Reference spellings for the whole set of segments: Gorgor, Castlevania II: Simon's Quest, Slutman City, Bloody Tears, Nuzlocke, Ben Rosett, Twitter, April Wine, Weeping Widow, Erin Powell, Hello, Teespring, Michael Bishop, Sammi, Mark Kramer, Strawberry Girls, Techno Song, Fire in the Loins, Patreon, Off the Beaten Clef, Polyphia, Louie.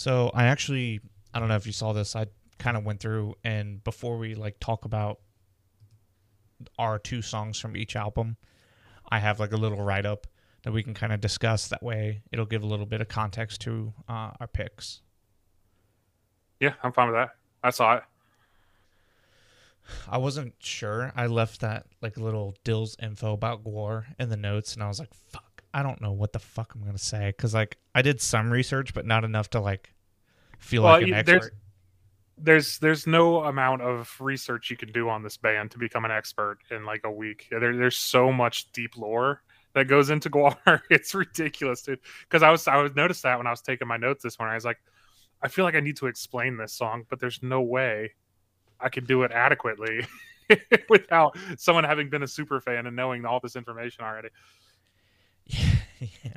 So I actually, I don't know if you saw this, I kind of went through and before we like talk about our two songs from each album, I have like a little write-up that we can kind of discuss. That way it'll give a little bit of context to our picks. Yeah, I'm fine with that. I saw it. I wasn't sure. I left that like little Dill's info about Gwar in the notes, and I was like, fuck, I don't know what the fuck I'm going to say. Because like I did some research, but not enough to like feel like an expert. There's no amount of research you can do on this band to become an expert in like a week. There's so much deep lore that goes into Gwar. It's ridiculous, dude. Because I noticed that when I was taking my notes this morning. I was like, I feel like I need to explain this song, but there's no way I could do it adequately without someone having been a super fan and knowing all this information already. Yeah.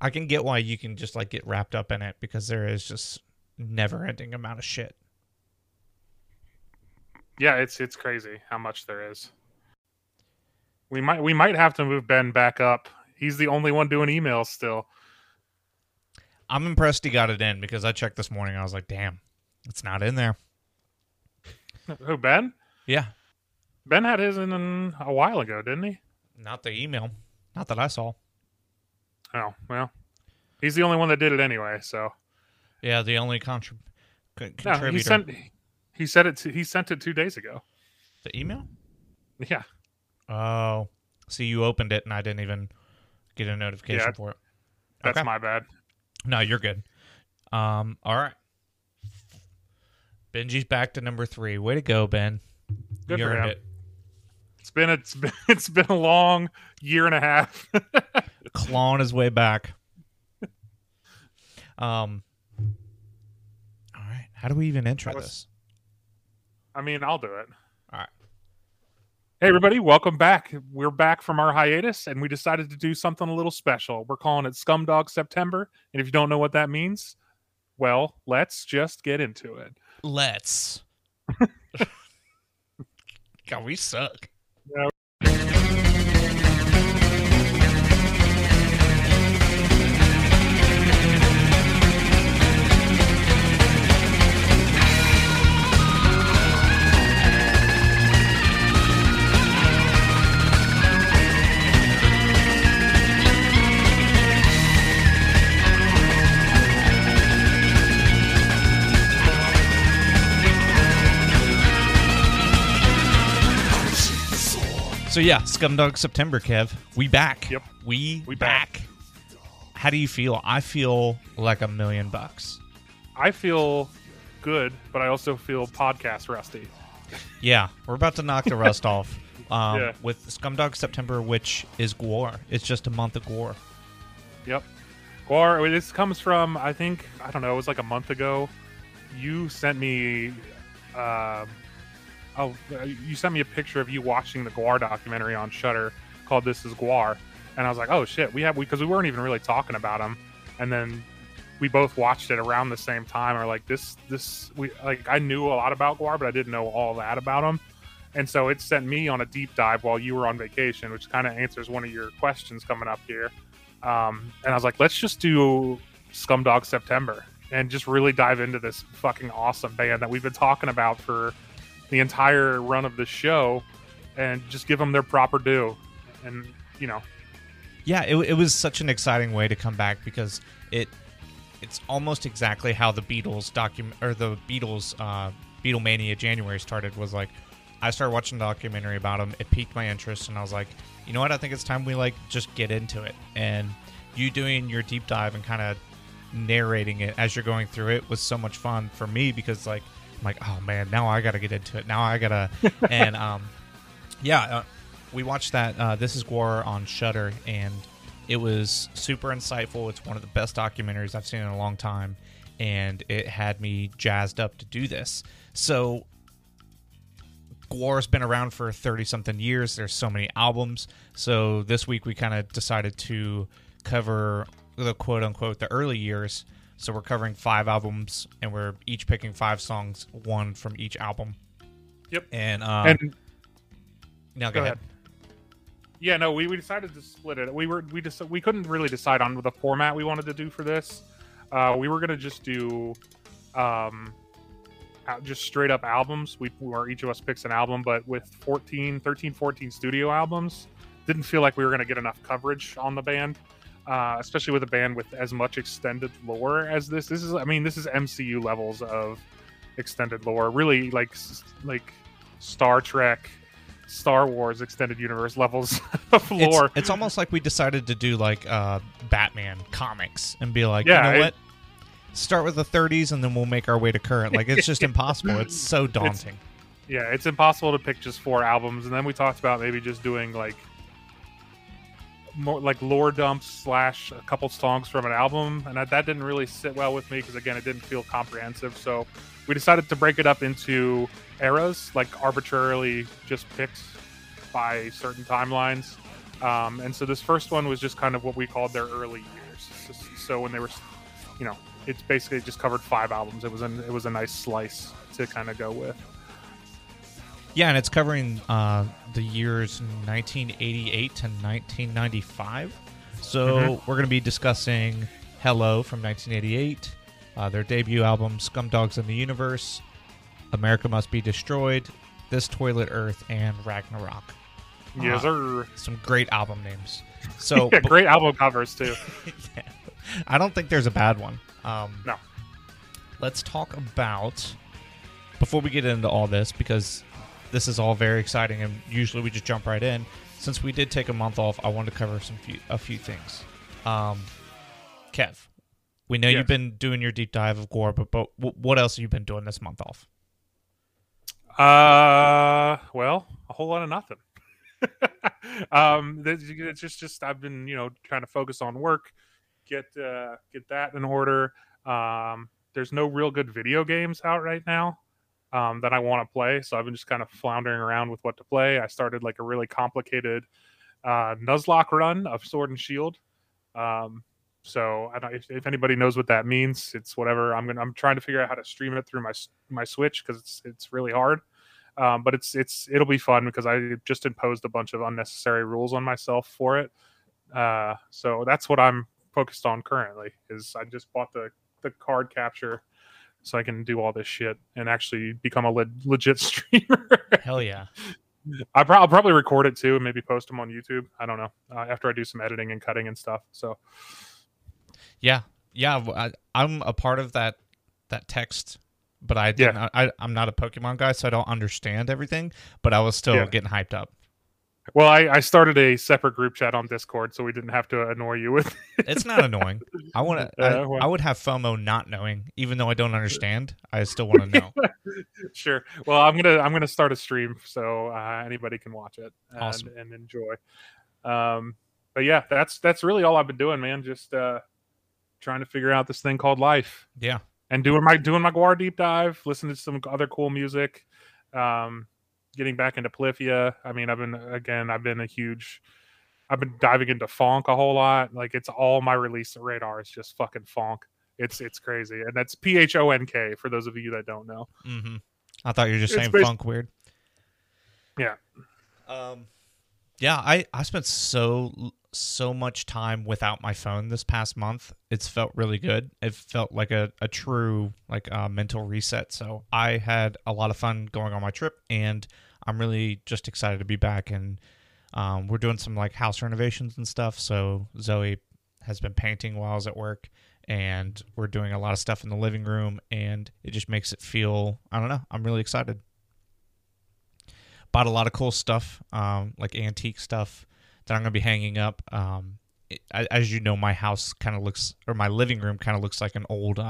I can get why you can just like get wrapped up in it, because there is just never-ending amount of shit. Yeah, it's crazy how much there is. We might have to move Ben back up. He's the only one doing emails still. I'm impressed he got it in, because I checked this morning. I was like, damn, it's not in there. Who, Ben? Yeah. Ben had his in a while ago, didn't he? Not the email. Not that I saw. Oh, well. He's the only one that did it anyway, so. Yeah, the only contributor. No, he sent it 2 days ago. The email? Yeah. Oh. See, you opened it and I didn't even get a notification for it. That's okay. My bad. No, you're good. All right. Benji's back to number 3. Way to go, Ben. Good you for him. It's been a long year and a half. Clawing his way back. All right. How do we even intro this? I mean, I'll do it. All right. Hey, everybody. Welcome back. We're back from our hiatus, and we decided to do something a little special. We're calling it Scumdog September, and if you don't know what that means, well, let's just get into it. Let's. God, we suck. Yeah. So yeah, Scumdog September, Kev. We back. Yep. We back. How do you feel? I feel like $1,000,000. I feel good, but I also feel podcast rusty. Yeah, we're about to knock the rust off with Scumdog September, which is Gwar. It's just a month of Gwar. Yep. Gwar, this comes from, I think, I don't know, it was like a month ago. You sent me... you sent me a picture of you watching the Gwar documentary on Shudder called This Is Gwar, and I was like, oh shit, because we weren't even really talking about him, and then we both watched it around the same time. Or like I knew a lot about Gwar, but I didn't know all that about him, and so it sent me on a deep dive while you were on vacation, which kind of answers one of your questions coming up here. And I was like, let's just do Scumdog September and just really dive into this fucking awesome band that we've been talking about for the entire run of the show, and just give them their proper due. And, you know. Yeah, it was such an exciting way to come back, because it's almost exactly how the Beatles Beatlemania January started. Was like, I started watching the documentary about them. It piqued my interest, and I was like, you know what? I think it's time we like just get into it. And you doing your deep dive and kind of narrating it as you're going through it was so much fun for me, because like, I'm like, oh man, now I gotta get into it. Now I gotta, and we watched that This Is Gwar on Shudder, and it was super insightful. It's one of the best documentaries I've seen in a long time, and it had me jazzed up to do this. So Gwar's been around for 30-something years. There's so many albums. So this week we kind of decided to cover the quote unquote the early years. So we're covering 5 albums, and we're each picking 5 songs, one from each album. Yep. And now go ahead. Yeah, no, we decided to split it. We couldn't really decide on the format we wanted to do for this. We were gonna just do just straight up albums, where each of us picks an album, but with 13, 14 studio albums, didn't feel like we were gonna get enough coverage on the band, especially with a band with as much extended lore as this. This is, I mean, this is MCU levels of extended lore, really, like Star Trek, Star Wars extended universe levels of lore. It's almost like we decided to do like Batman comics and be like, yeah, you know what? Start with the 30s and then we'll make our way to current. Like, it's just impossible. It's so daunting. It's impossible to pick just 4 albums. And then we talked about maybe just doing like more like lore dumps / a couple songs from an album. And that didn't really sit well with me because, again, it didn't feel comprehensive. So we decided to break it up into eras, like arbitrarily just picked by certain timelines. And so this first one was just kind of what we called their early years. So when they were, you know, it's basically just covered 5 albums. It was a nice slice to kind of go with. Yeah, and it's covering the years 1988 to 1995. So we're going to be discussing Hello from 1988, their debut album Scumdogs of the Universe, America Must Be Destroyed, This Toilet Earth, and Ragnarok. Yes, sir. Some great album names. So yeah, great album covers too. Yeah. I don't think there's a bad one. No. Let's talk about, before we get into all this, because this is all very exciting and usually we just jump right in. Since we did take a month off, I wanted to cover a few things. Kev, we know you've been doing your deep dive of Gwar, but what else have you been doing this month off? Well, a whole lot of nothing. It's just I've been, you know, trying to focus on work. Get that in order. There's no real good video games out right now that I want to play, so I've been just kind of floundering around with what to play. I started like a really complicated Nuzlocke run of Sword and Shield. So I don't, if anybody knows what that means, it's whatever. I'm trying to figure out how to stream it through my Switch because it's really hard. But it'll be fun because I just imposed a bunch of unnecessary rules on myself for it. So that's what I'm focused on currently. Is I just bought the card capture so I can do all this shit and actually become a legit streamer. Hell yeah. I'll probably record it too and maybe post them on YouTube. I don't know. After I do some editing and cutting and stuff. So yeah, I'm a part of that text, but I didn't. Yeah. I'm not a Pokemon guy, so I don't understand everything, but I was still getting hyped up. Well, I started a separate group chat on Discord, so we didn't have to annoy you with it. It's not annoying. I want to. I would have FOMO not knowing, even though I don't understand. I still want to know. Sure. Well, I'm gonna start a stream so anybody can watch it and, awesome. And enjoy. But yeah, that's really all I've been doing, man. Just trying to figure out this thing called life. Yeah. And doing my Gwar deep dive, listening to some other cool music. Getting back into Polyphia. I mean, I've been diving into funk a whole lot. Like, it's all my release radar is just fucking funk. It's crazy. And that's PHONK for those of you that don't know. Mm-hmm. I thought you were just saying funk weird. Yeah. Yeah, I spent so much time without my phone this past month. It's felt really good. It felt like a true mental reset. So I had a lot of fun going on my trip, and I'm really just excited to be back. And we're doing some like house renovations and stuff. So Zoe has been painting while I was at work, and we're doing a lot of stuff in the living room, and it just makes it feel, I don't know, I'm really excited. Bought a lot of cool stuff, like antique stuff that I'm going to be hanging up. As you know, my house kind of looks, or my living room kind of looks like an old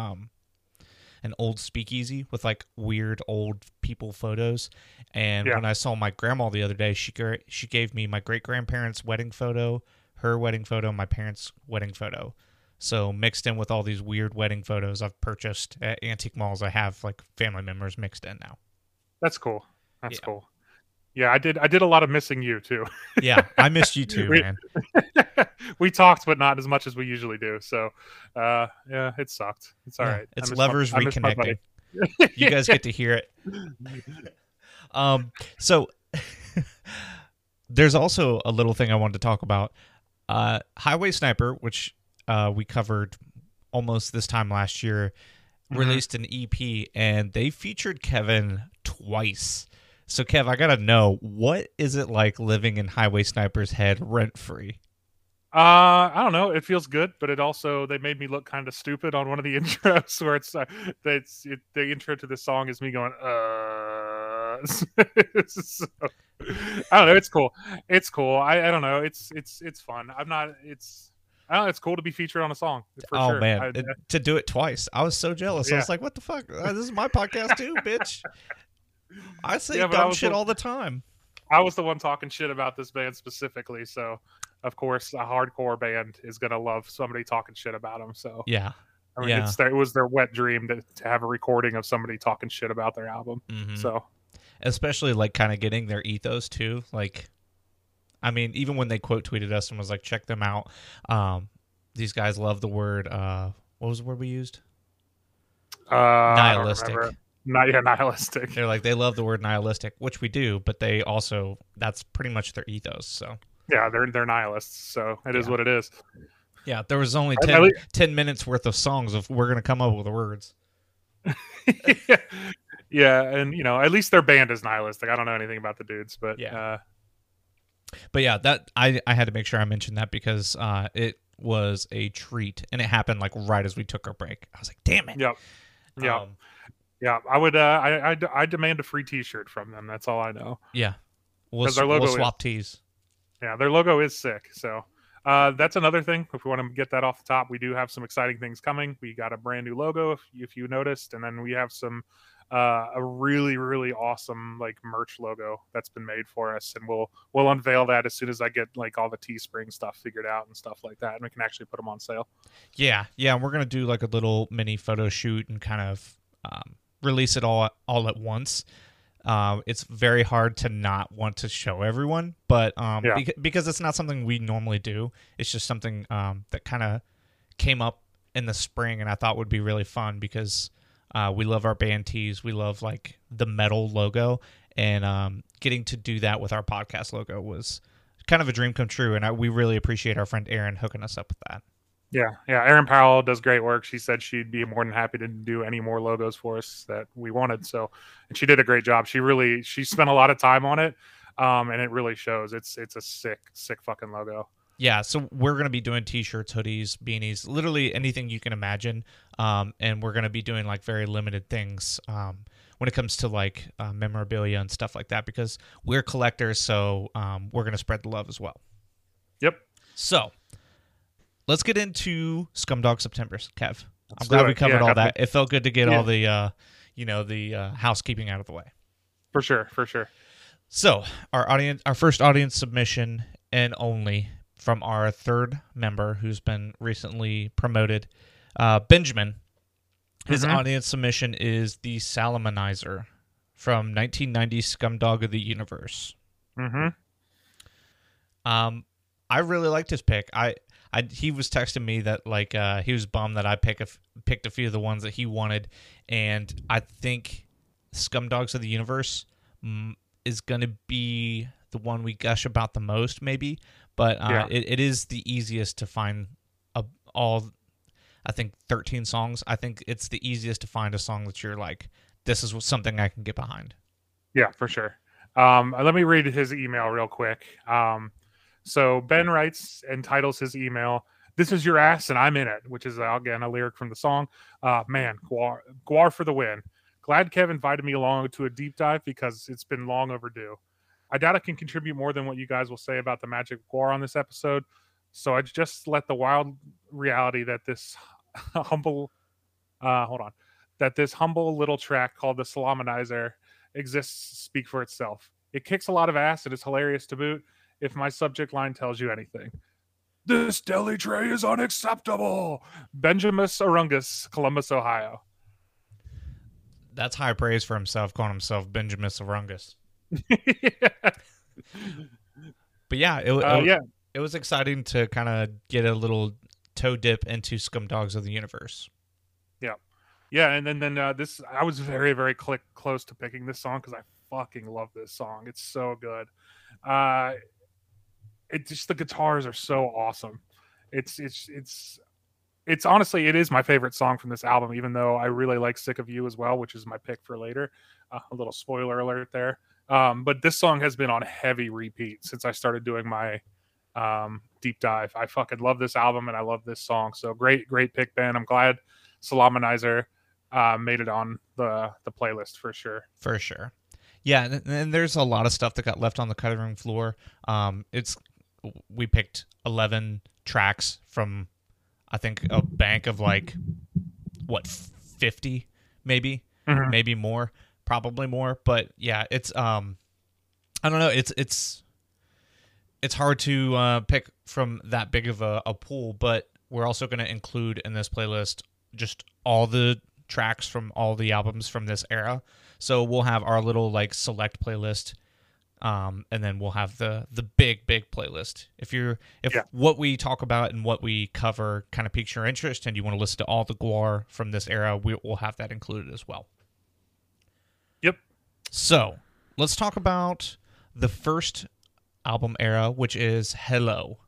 speakeasy with like weird old people photos. And when I saw my grandma the other day, she gave me my great-grandparents' wedding photo, her wedding photo, my parents' wedding photo. So mixed in with all these weird wedding photos I've purchased at antique malls, I have like family members mixed in now. That's cool. That's cool. Yeah, I did a lot of missing you, too. Yeah, I missed you, too, man. We talked, but not as much as we usually do. So, yeah, it sucked. It's all right. It's lovers reconnecting. You guys get to hear it. So, there's also a little thing I wanted to talk about. Highway Sniper, which we covered almost this time last year, released an EP, and they featured Kevin twice. So, Kev, I gotta know, what is it like living in Highway Sniper's head rent-free? I don't know. It feels good, but it also, they made me look kind of stupid on one of the intros where it's the intro to this song is me going, so, I don't know. It's cool. It's cool. I don't know. It's fun. I'm not, it's, I don't know, it's cool to be featured on a song. For sure. Man. To do it twice. I was so jealous. Yeah. I was like, what the fuck? This is my podcast too, bitch. I say dumb shit all the time. I was the one talking shit about this band specifically. So, of course, a hardcore band is going to love somebody talking shit about them. So, yeah. I mean, it was their wet dream to have a recording of somebody talking shit about their album. Mm-hmm. So, especially like kind of getting their ethos too. Like, I mean, even when they quote tweeted us and was like, check them out. These guys love the word. What was the word we used? Nihilistic. Nihilistic. They're like, they love the word nihilistic, which we do, but they also, that's pretty much their ethos. So yeah, they're nihilists. So it is what it is. Yeah. There was only 10 minutes worth of songs of we're going to come up with the words. Yeah, and you know, at least their band is nihilistic. I don't know anything about the dudes, but that I had to make sure I mentioned that because it was a treat, and it happened like right as we took our break. I was like, damn it. Yeah. I would. I demand a free T-shirt from them. That's all I know. Yeah, we'll swap tees. Yeah, their logo is sick. So that's another thing. If we want to get that off the top, we do have some exciting things coming. We got a brand new logo, if you noticed, and then we have some. A really, really awesome like merch logo that's been made for us, and we'll unveil that as soon as I get like all the Teespring stuff figured out and stuff like that, and we can actually put them on sale. Yeah, we're gonna do like a little mini photo shoot and kind of release it all at once. It's very hard to not want to show everyone, but because it's not something we normally do. It's just something that kind of came up in the spring, and I thought would be really fun because. We love our band tees. We love like the metal logo, and getting to do that with our podcast logo was kind of a dream come true. And we really appreciate our friend Erin hooking us up with that. Yeah. Erin Powell does great work. She said she'd be more than happy to do any more logos for us that we wanted. So, and she did a great job. She spent a lot of time on it, and it really shows. It's a sick fucking logo. Yeah, so we're going to be doing T-shirts, hoodies, beanies, literally anything you can imagine, and we're going to be doing, like, very limited things when it comes to, like, memorabilia and stuff like that because we're collectors, so we're going to spread the love as well. Yep. So let's get into Scumdog September, Kev. I'm glad we covered all that. It felt good to get all the, housekeeping out of the way. For sure. So our first audience submission and only from our third member who's been recently promoted, Benjamin. His audience submission is the Salomonizer from 1990 Scumdog of the Universe. I really liked his pick. He was texting me that like he was bummed that I picked a few of the ones that he wanted, and I think Scumdogs of the Universe is going to be the one we gush about the most, maybe. But it is the easiest to find I think 13 songs. I think it's the easiest to find a song that you're like, this is something I can get behind. Yeah, for sure. Let me read his email real quick. So Ben writes and titles his email, "This is your ass and I'm in it," which is, again, a lyric from the song. Man, Gwar for the win. Glad Kev invited me along to a deep dive because it's been long overdue. I doubt I can contribute more than what you guys will say about the magic of Gwar on this episode, so I just let the wild reality that this humble little track called the Salomonizer exists speak for itself. It kicks a lot of ass and is hilarious to boot, if my subject line tells you anything. This deli tray is unacceptable! Benjamin Arungus, Columbus, Ohio. That's high praise for himself, calling himself Benjamin Arungus. But it was exciting to kind of get a little toe dip into Scumdogs of the Universe. And then this, I was very, very close to picking this song because I fucking love this song. It's so good. It just, the guitars are so awesome. It's It's honestly, it is my favorite song from this album, even though I really like Sick of You as well, which is my pick for later. A little spoiler alert there. But this song has been on heavy repeat since I started doing my deep dive. I fucking love this album and I love this song. So great pick, Ben. I'm glad Salomonizer made it on the playlist for sure. For sure. Yeah, and there's a lot of stuff that got left on the cutting room floor. We picked 11 tracks from, I think, a bank of like, what, 50 maybe? Mm-hmm. Maybe more. Probably more. But yeah, it's I don't know, it's hard to pick from that big of a pool, but we're also going to include in this playlist just all the tracks from all the albums from this era. So we'll have our little like select playlist, and then we'll have the big playlist. If what we talk about and what we cover kind of piques your interest and you want to listen to all the Gwar from this era, we'll have that included as well. Yep. So let's talk about the first album era, which is Hello,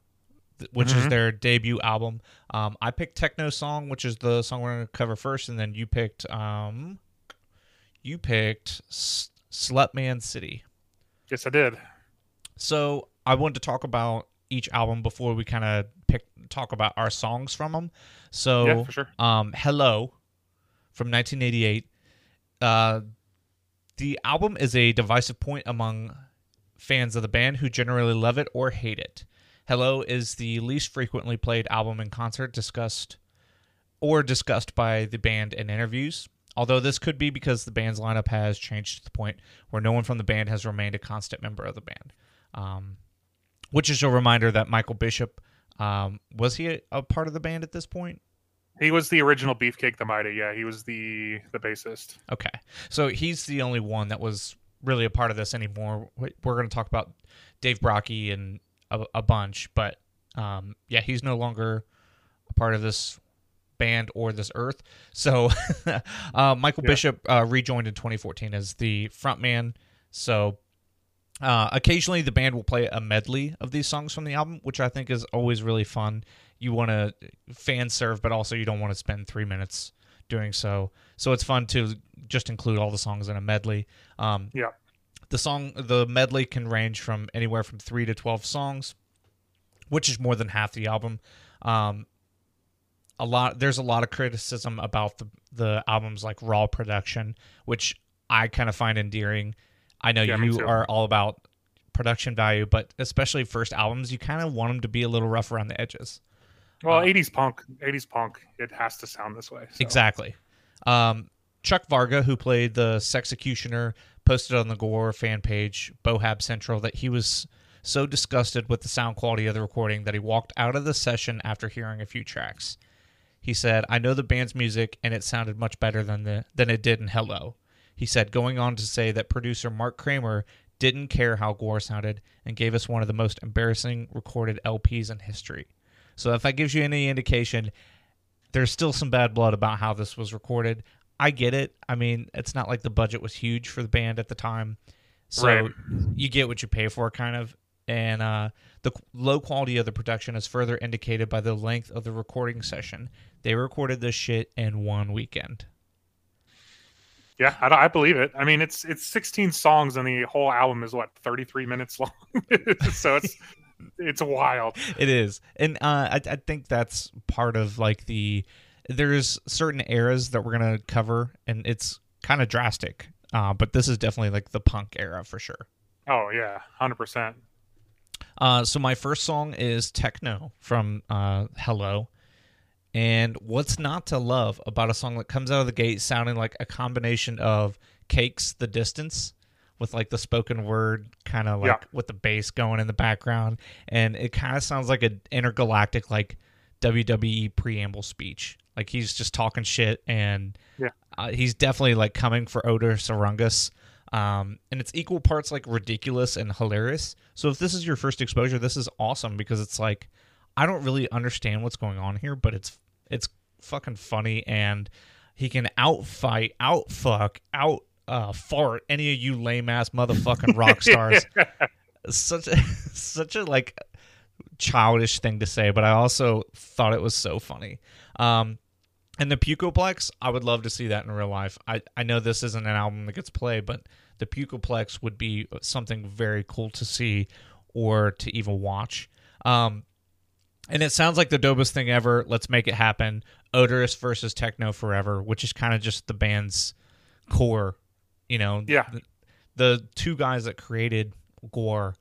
which is their debut album. I picked Techno Song, which is the song we're going to cover first, and then you picked Slutman City. Yes, I did. So I wanted to talk about each album before we kind of talk about our songs from them. So yeah, for sure. Hello from 1988. The album is a divisive point among fans of the band who generally love it or hate it. Hello is the least frequently played album in concert, discussed by the band in interviews. Although this could be because the band's lineup has changed to the point where no one from the band has remained a constant member of the band. Which is a reminder that Michael Bishop, was he a part of the band at this point? He was the original Beefcake the Mighty. Yeah, he was the bassist. Okay. So he's the only one that was really a part of this anymore. We're going to talk about Dave Brockie and a bunch, but yeah, he's no longer a part of this band or this earth. So Michael Bishop rejoined in 2014 as the frontman. So occasionally the band will play a medley of these songs from the album, which I think is always really fun. You want to fan serve, but also you don't want to spend 3 minutes doing so. So it's fun to just include all the songs in a medley. The medley can range from anywhere from 3 to 12 songs, which is more than half the album. There's a lot of criticism about the album's like raw production, which I kind of find endearing. I know you are all about production value, but especially first albums, you kind of want them to be a little rough around the edges. Well, 80s punk, it has to sound this way. So. Exactly. Chuck Varga, who played the Sexecutioner, posted on the Gwar fan page, Bohab Central, that he was so disgusted with the sound quality of the recording that he walked out of the session after hearing a few tracks. He said, "I know the band's music, and it sounded much better than it did in Hello." He said, going on to say that producer Mark Kramer didn't care how Gwar sounded and gave us one of the most embarrassing recorded LPs in history. So if that gives you any indication, there's still some bad blood about how this was recorded. I get it. I mean, it's not like the budget was huge for the band at the time. So you get what you pay for, kind of. And the low quality of the production is further indicated by the length of the recording session. They recorded this shit in one weekend. Yeah, I believe it. I mean, it's 16 songs, and the whole album is, what, 33 minutes long? So it's wild. It is. And I think that's part of, like, there's certain eras that we're going to cover, and it's kind of drastic. But this is definitely, like, the punk era for sure. Oh, yeah, 100%. So my first song is Techno from Hello. And what's not to love about a song that comes out of the gate sounding like a combination of Cakes the Distance with like the spoken word kind of like with the bass going in the background, and it kind of sounds like an intergalactic like WWE preamble speech. Like he's just talking shit, and he's definitely like coming for Odorous Urungus. And it's equal parts like ridiculous and hilarious. So if this is your first exposure, this is awesome because it's like, I don't really understand what's going on here, but it's fucking funny, and he can outfight, outfuck, outfart any of you lame ass motherfucking rock stars. Such a like childish thing to say, but I also thought it was so funny. And the Pukoplex, I would love to see that in real life. I know this isn't an album that gets played, but the Pukoplex would be something very cool to see or to even watch. And it sounds like the dopest thing ever. Let's make it happen. Odorous versus Techno Forever, which is kind of just the band's core. You know, yeah. The two guys that created Gwar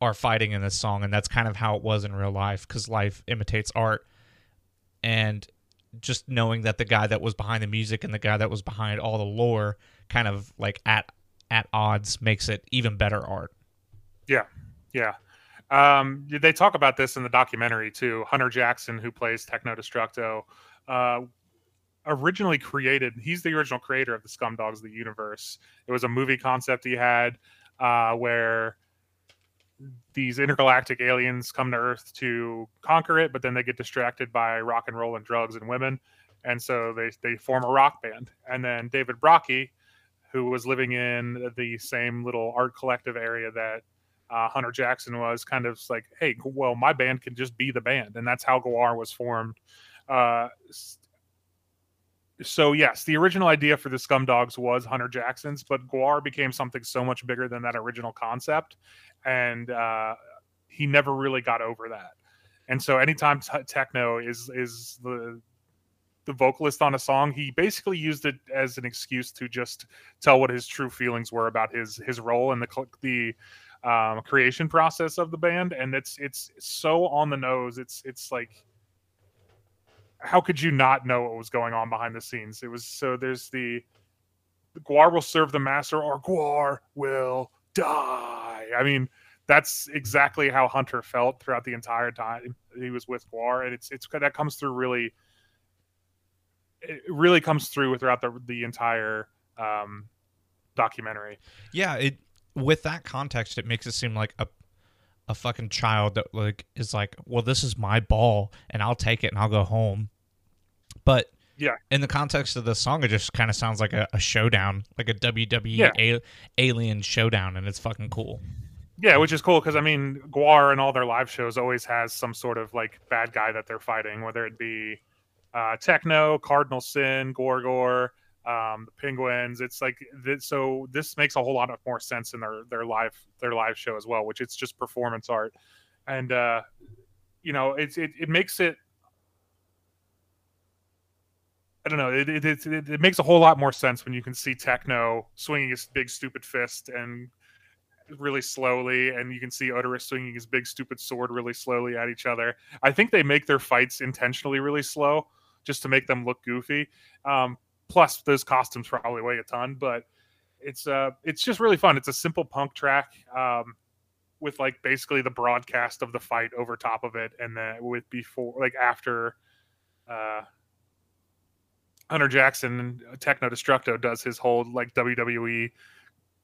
are fighting in this song, and that's kind of how it was in real life, because life imitates art. And just knowing that the guy that was behind the music and the guy that was behind all the lore kind of like at odds makes it even better art. Yeah, yeah. They talk about this in the documentary too. Hunter Jackson, who plays Technodestructo, originally created, he's the original creator of the Scumdogs of the Universe. It was a movie concept he had where these intergalactic aliens come to Earth to conquer it, but then they get distracted by rock and roll and drugs and women. And so they form a rock band. And then David Brockie, who was living in the same little art collective area that Hunter Jackson was, kind of like, hey, well, my band can just be the band. And that's how Gwar was formed. So yes, the original idea for the Scumdogs was Hunter Jackson's, but Gwar became something so much bigger than that original concept. And he never really got over that. And so anytime Techno is the vocalist on a song, he basically used it as an excuse to just tell what his true feelings were about his role in the creation process of the band. And it's so on the nose. It's like, how could you not know what was going on behind the scenes? It was so there's the Gwar will serve the master, or Gwar will die. I mean, that's exactly how Hunter felt throughout the entire time he was with Gwar, and it's that comes through really. It really comes through throughout the entire documentary. Yeah, it with that context, it makes it seem like a fucking child that like is like, well, this is my ball and I'll take it and I'll go home. But yeah, in the context of the song, it just kind of sounds like a showdown, like a WWE alien showdown, and it's fucking cool. Yeah, which is cool because I mean, Gwar and all their live shows always has some sort of like bad guy that they're fighting, whether it be Techno, Cardinal Sin, Gorgor, the Penguins. It's like so this makes a whole lot of more sense in their live show as well, which it's just performance art. And you know, it makes it, I don't know, it makes a whole lot more sense when you can see Techno swinging his big stupid fist and really slowly, and you can see Odorous swinging his big stupid sword really slowly at each other. I think they make their fights intentionally really slow just to make them look goofy. Plus, those costumes probably weigh a ton, but it's just really fun. It's a simple punk track with like basically the broadcast of the fight over top of it, and then with before, like after Hunter Jackson, Technodestructo does his whole like WWE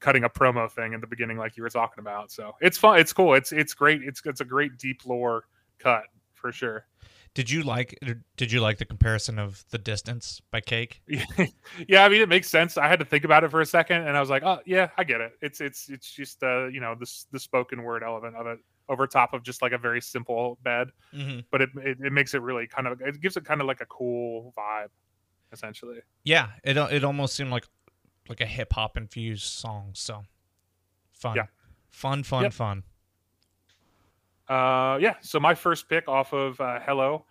cutting a promo thing in the beginning, like you were talking about. So it's fun. It's cool. It's great. It's a great deep lore cut for sure. Did you like the comparison of The Distance by Cake? Yeah, I mean, it makes sense. I had to think about it for a second, and I was like, oh yeah, I get it. It's just you know, the spoken word element of it over top of just like a very simple bed, mm-hmm. But it makes it really kind of, it gives it kind of like a cool vibe, essentially. Yeah, it almost seemed like a hip hop infused song. So fun, yeah. Fun, yep. Fun. So my first pick off of Hello,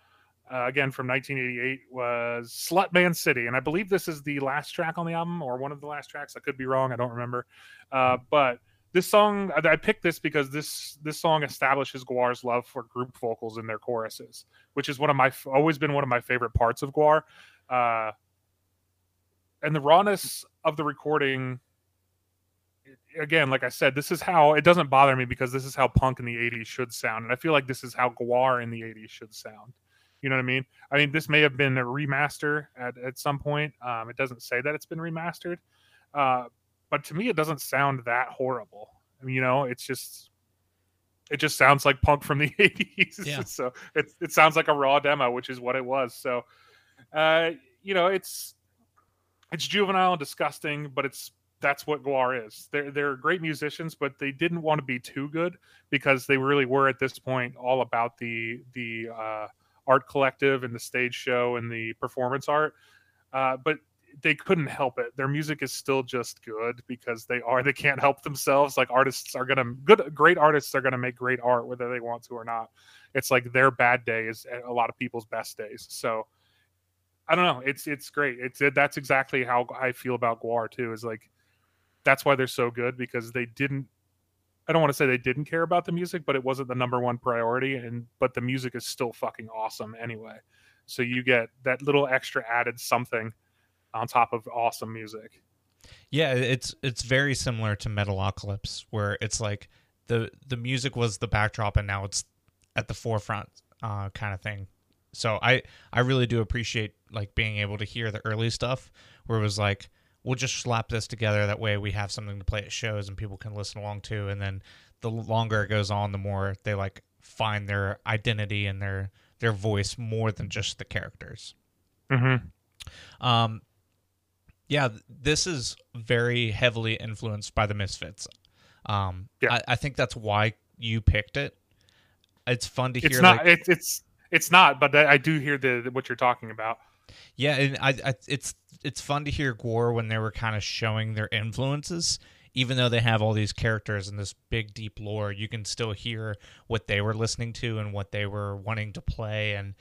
again from 1988, was Slutman City, and I believe this is the last track on the album, or one of the last tracks. I could be wrong, I don't remember. But this song, I picked this because this song establishes Gwar's love for group vocals in their choruses, which is always been one of my favorite parts of Gwar. And the rawness of the recording, again, like I said, this is how, it doesn't bother me because this is how punk in the 80s should sound. And I feel like this is how Gwar in the 80s should sound. You know what I mean? I mean, this may have been a remaster at some point. It doesn't say that it's been remastered. But to me, it doesn't sound that horrible. I mean, you know, it just sounds like punk from the 80s. Yeah. So it sounds like a raw demo, which is what it was. So, you know, it's juvenile and disgusting, but that's what Gwar is. They're great musicians, but they didn't want to be too good because they really were at this point all about the art collective and the stage show and the performance art. But they couldn't help it. Their music is still just good because they can't help themselves. Like, artists are gonna great artists are gonna make great art whether they want to or not. It's like their bad day is a lot of people's best days. So I don't know. It's great. That's exactly how I feel about Gwar too. Is like, that's why they're so good, because they didn't. I don't want to say they didn't care about the music, but it wasn't the number one priority. But the music is still fucking awesome anyway. So you get that little extra added something on top of awesome music. Yeah, it's very similar to Metalocalypse, where it's like the music was the backdrop and now it's at the forefront, kind of thing. So I really do appreciate like being able to hear the early stuff where it was like, we'll just slap this together. That way we have something to play at shows and people can listen along to. And then the longer it goes on, the more they like find their identity and their voice more than just the characters. Mm-hmm. Yeah, this is very heavily influenced by the Misfits. Yeah. I think that's why you picked it. It's fun to hear. It's not. Like, it's not. But I do hear what you're talking about. Yeah, and it's fun to hear Gwar when they were kind of showing their influences, even though they have all these characters and this big deep lore. You can still hear what they were listening to and what they were wanting to play. And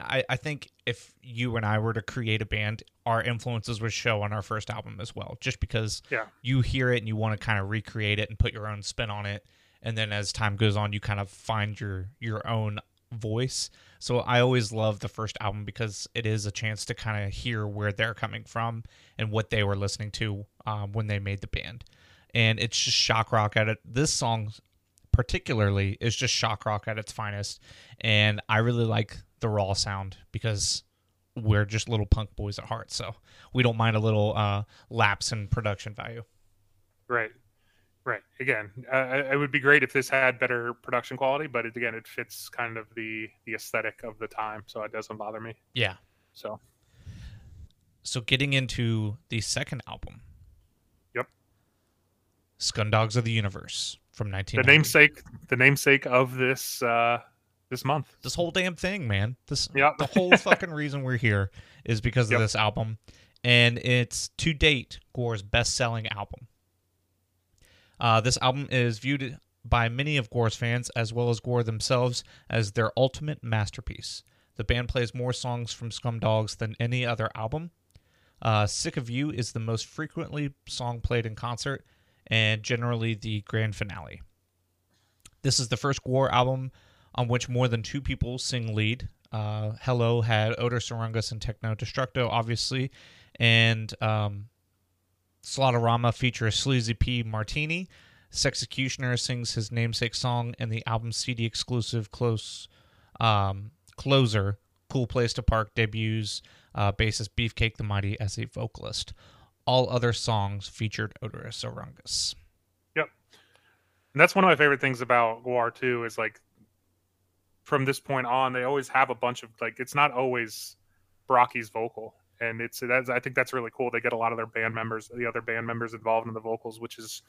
I think if you and I were to create a band, our influences would show on our first album as well, just because you hear it and you want to kind of recreate it and put your own spin on it. And then as time goes on, you kind of find your own voice. So I always love the first album because it is a chance to kind of hear where they're coming from and what they were listening to when they made the band. And it's just shock rock at it. This song particularly is just shock rock at its finest. And I really like the raw sound because we're just little punk boys at heart. So we don't mind a little lapse in production value. Right. Right. Again, it would be great if this had better production quality, but it fits kind of the aesthetic of the time, so it doesn't bother me. Yeah. So getting into the second album. Yep. Scumdogs of the Universe from 1990. The namesake of this this month. This whole damn thing, man. The whole fucking reason we're here is because of this album, and it's to date Gwar's best-selling album. This album is viewed by many of Gwar's fans, as well as Gwar themselves, as their ultimate masterpiece. The band plays more songs from Scumdogs than any other album. Sick of You is the most frequently song played in concert, and generally the grand finale. This is the first Gwar album on which more than two people sing lead. Hello had Odorous Urungus and Technodestructo, obviously, and... Slaughterama features Sleazy P. Martini. Sexecutioner sings his namesake song, and the album CD exclusive closer, Cool Place to Park, debuts bassist Beefcake the Mighty as a vocalist. All other songs featured Odorous Urungus. Yep. And that's one of my favorite things about Gwar, too, is like from this point on, they always have a bunch of, like, it's not always Brockie's vocal. And I think that's really cool. They get a lot of the other band members involved in the vocals, which is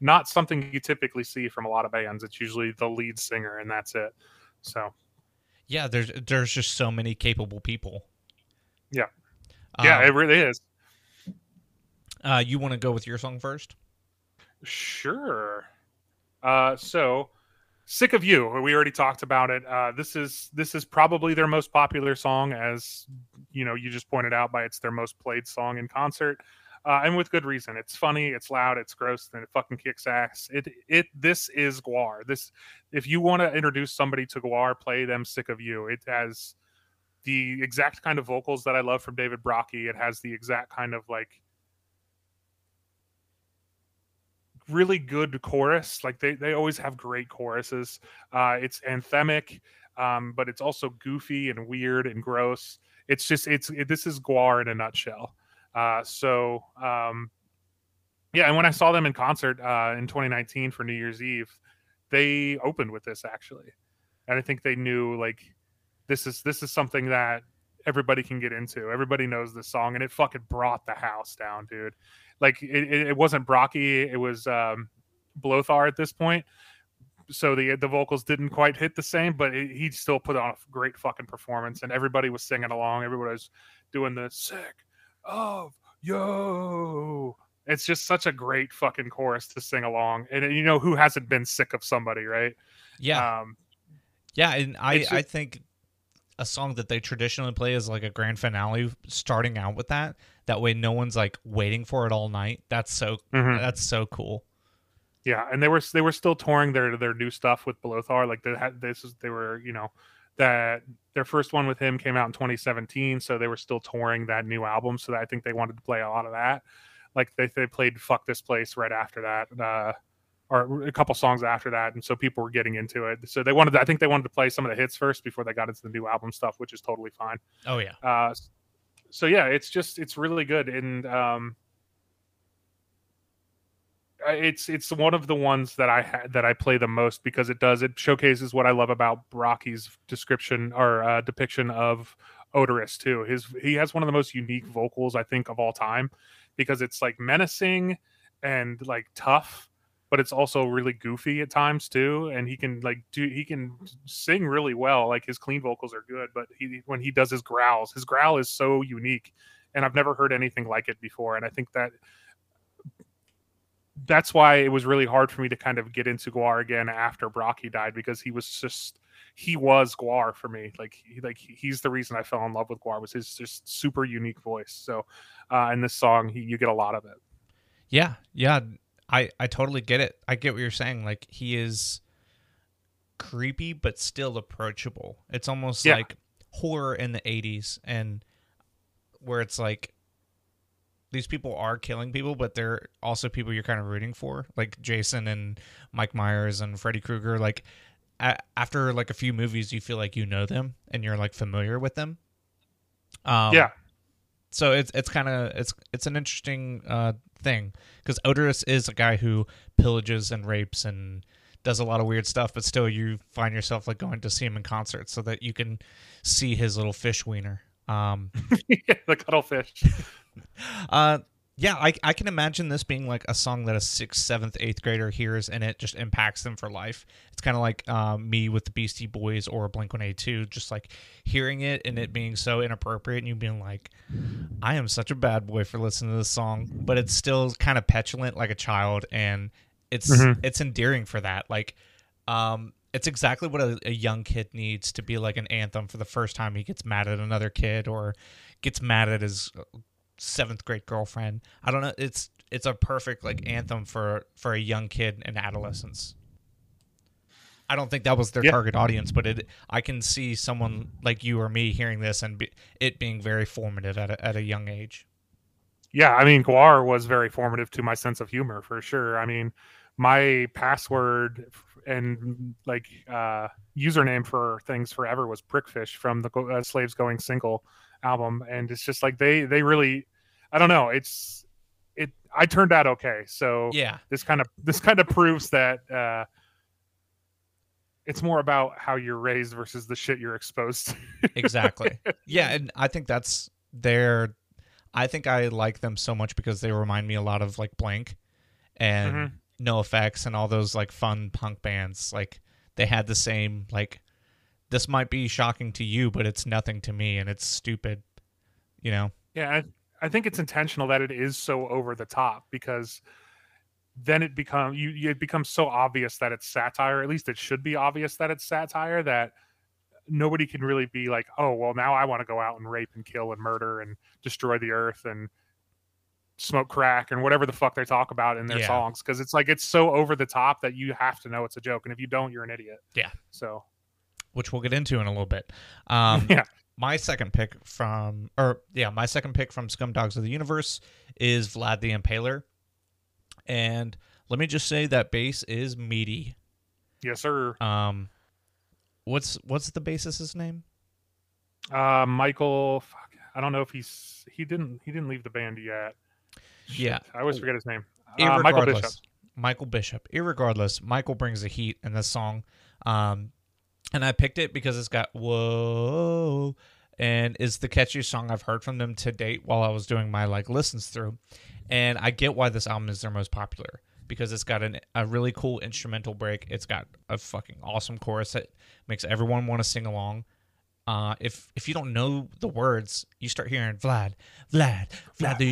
not something you typically see from a lot of bands. It's usually the lead singer, and that's it. So, yeah, there's just so many capable people. Yeah, it really is. You want to go with your song first? Sure. So, Sick of You. We already talked about it. This is probably their most popular song, as you know, you just pointed out by it's their most played song in concert, and with good reason. It's funny, it's loud, it's gross, and it fucking kicks ass. This is Gwar. This, if you want to introduce somebody to Gwar, play them Sick of You. It has the exact kind of vocals that I love from Dave Brockie. It has the exact kind of like really good chorus. Like they always have great choruses. It's anthemic, but it's also goofy and weird and gross. It's just this is Gwar in a nutshell. And when I saw them in concert in 2019 for New Year's Eve, they opened with this actually, and I think they knew like this is something that everybody can get into. Everybody knows this song, and it fucking brought the house down, dude. Like it wasn't Brockie, it was Blothar at this point. so the vocals didn't quite hit the same, but he still put on a great fucking performance, and everybody was singing along. Everybody was doing the Sick of You. It's just such a great fucking chorus to sing along. And you know who hasn't been sick of somebody, right? Yeah. And I think a song that they traditionally play is like a grand finale, starting out with that. That way no one's like waiting for it all night. That's so cool. Yeah, and they were still touring their new stuff with Belothar. Like their first one with him came out in 2017, so they were still touring that new album. So I think they wanted to play a lot of that. Like they played "Fuck This Place" right after that, or a couple songs after that, and so people were getting into it. So I think they wanted to play some of the hits first before they got into the new album stuff, which is totally fine. Oh yeah. So yeah, it's really good, and it's one of the ones that I play the most because it showcases what I love about Brockie's description or depiction of Odorous too. He has one of the most unique vocals I think of all time, because it's like menacing and like tough, but it's also really goofy at times too. And he can sing really well. Like his clean vocals are good, but when he does his growl is so unique, and I've never heard anything like it before. And I think that's why it was really hard for me to kind of get into Gwar again after Brockie died, because he was Gwar for me. He's the reason I fell in love with Gwar, was his just super unique voice. So in this song, you get a lot of it. Yeah. I totally get it. I get what you're saying. Like he is creepy, but still approachable. It's almost like horror in the 80s, and where it's like, these people are killing people, but they're also people you're kind of rooting for, like Jason and Mike Myers and Freddy Krueger. Like after like a few movies, you feel like you know them and you're like familiar with them. So it's an interesting thing, because Odorous is a guy who pillages and rapes and does a lot of weird stuff, but still you find yourself like going to see him in concert so that you can see his little fish wiener. The cuttlefish. I can imagine this being like a song that a 6th, 7th, 8th grader hears and it just impacts them for life. It's kind of like me with the Beastie Boys or Blink-182, just like hearing it and it being so inappropriate and you being like, I am such a bad boy for listening to this song, but it's still kind of petulant like a child, and it's endearing for that. Like it's exactly what a young kid needs to be like an anthem for the first time he gets mad at another kid or gets mad at his 7th grade girlfriend. I don't know. It's a perfect like anthem for a young kid in adolescence. I don't think that was their target audience, but I can see someone like you or me hearing this and it being very formative at a young age. Yeah, I mean, Gwar was very formative to my sense of humor for sure. I mean, my password and like username for things forever was Prickfish from the Slaves Going Single album, and it's just like they really, I don't know, I turned out okay, so yeah, this kind of proves that it's more about how you're raised versus the shit you're exposed to. Exactly. Yeah, and I think that's their, I think I like them so much because they remind me a lot of like Blink and NoFX and all those like fun punk bands. Like they had the same like, this might be shocking to you, but it's nothing to me, and it's stupid, you know. Yeah, I think it's intentional that it is so over the top, because then it becomes so obvious that it's satire. At least it should be obvious that it's satire, that nobody can really be like, oh well, now I want to go out and rape and kill and murder and destroy the earth and smoke crack and whatever the fuck they talk about in their songs, because it's like it's so over the top that you have to know it's a joke, and if you don't, you're an idiot. Yeah. So, which we'll get into in a little bit. My second pick from Scumdogs of the Universe is Vlad the Impaler, and let me just say that bass is meaty. Yes, sir. What's the bassist's name? Michael. Fuck, I don't know if he didn't leave the band yet. Yeah. I always forget his name. Michael Bishop. Michael Bishop. Irregardless, Michael brings the heat in this song. And I picked it because it's got whoa, and it's the catchiest song I've heard from them to date while I was doing my like listens through. And I get why this album is their most popular. because it's got a really cool instrumental break. It's got a fucking awesome chorus that makes everyone want to sing along. If you don't know the words, you start hearing Vlad the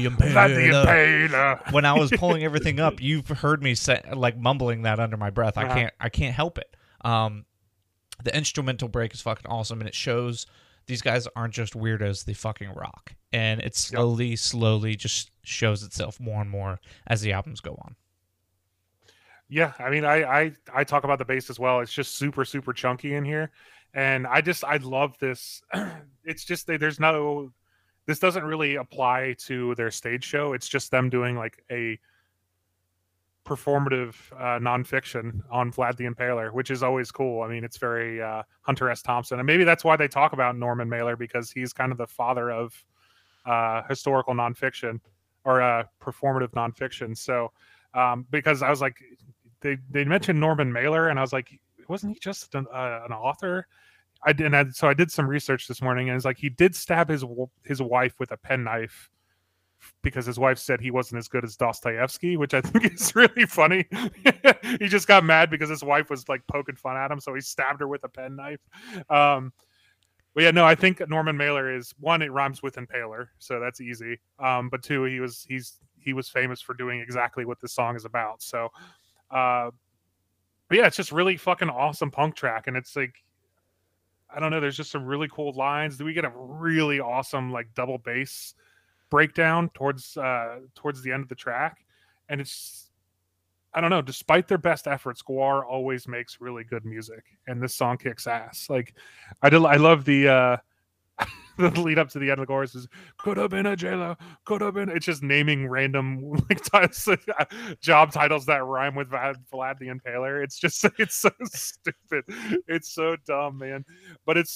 Impaler. When I was pulling everything up, you've heard me say, like, mumbling that under my breath. Uh-huh. I can't help it. The instrumental break is fucking awesome, and it shows these guys aren't just weirdos. They fucking rock, and it slowly just shows itself more and more as the albums go on. Yeah, I mean, I talk about the bass as well. It's just super, super chunky in here. And I love this. It's just, this doesn't really apply to their stage show. It's just them doing like a performative nonfiction on Vlad the Impaler, which is always cool. I mean, it's very Hunter S. Thompson. And maybe that's why they talk about Norman Mailer, because he's kind of the father of historical nonfiction or performative nonfiction. So, because I was like, they mentioned Norman Mailer, and I was like, wasn't he just an author? So I did some research this morning, and it's like he did stab his wife with a penknife because his wife said he wasn't as good as Dostoevsky, which I think is really funny. He just got mad because his wife was like poking fun at him, so he stabbed her with a penknife. But yeah, no, I think Norman Mailer is one. It rhymes with impaler, so that's easy. But two, he was famous for doing exactly what this song is about. So. But yeah, it's just really fucking awesome punk track, and it's like, I don't know, there's just some really cool lines. Do we get a really awesome like double bass breakdown towards the end of the track? And it's, I don't know, despite their best efforts, Gwar always makes really good music, and this song kicks ass. Like I love the the lead up to the end of the chorus is "could have been a jailer, could have been." It's just naming random job titles that rhyme with Vlad the Impaler. It's just, it's so stupid, it's so dumb, man. But it's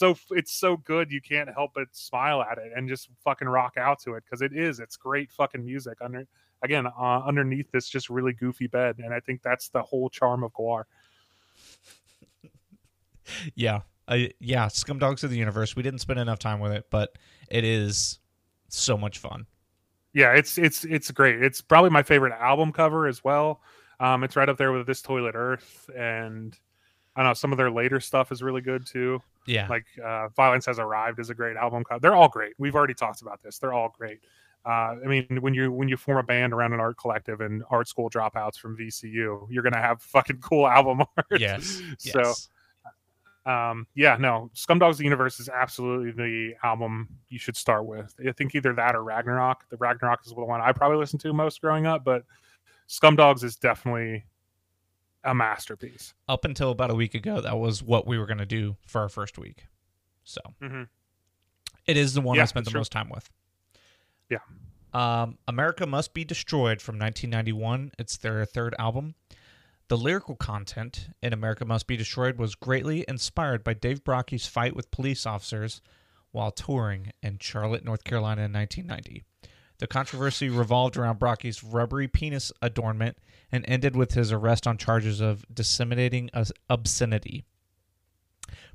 so good. You can't help but smile at it and just fucking rock out to it, because it's great fucking music underneath this just really goofy bed. And I think that's the whole charm of Gwar. Yeah. Yeah, Scumdogs of the Universe. We didn't spend enough time with it, but it is so much fun. Yeah, it's great. It's probably my favorite album cover as well. It's right up there with This Toilet Earth, and I don't know, some of their later stuff is really good too. Yeah, like Violence Has Arrived is a great album cover. They're all great. We've already talked about this. They're all great. I mean, when you form a band around an art collective and art school dropouts from VCU, you're gonna have fucking cool album art. Yes. So. Yes. Yeah, no, Scumdogs of the Universe is absolutely the album you should start with. I think either that or Ragnarok. The Ragnarok is the one I probably listened to most growing up, but Scumdogs is definitely a masterpiece. Up until about a week ago, that was what we were going to do for our first week. So It is the one I spent the most time with. Yeah. America Must Be Destroyed from 1991. It's their third album. The lyrical content in America Must Be Destroyed was greatly inspired by Dave Brockie's fight with police officers while touring in Charlotte, North Carolina in 1990. The controversy revolved around Brockie's rubbery penis adornment and ended with his arrest on charges of disseminating obscenity.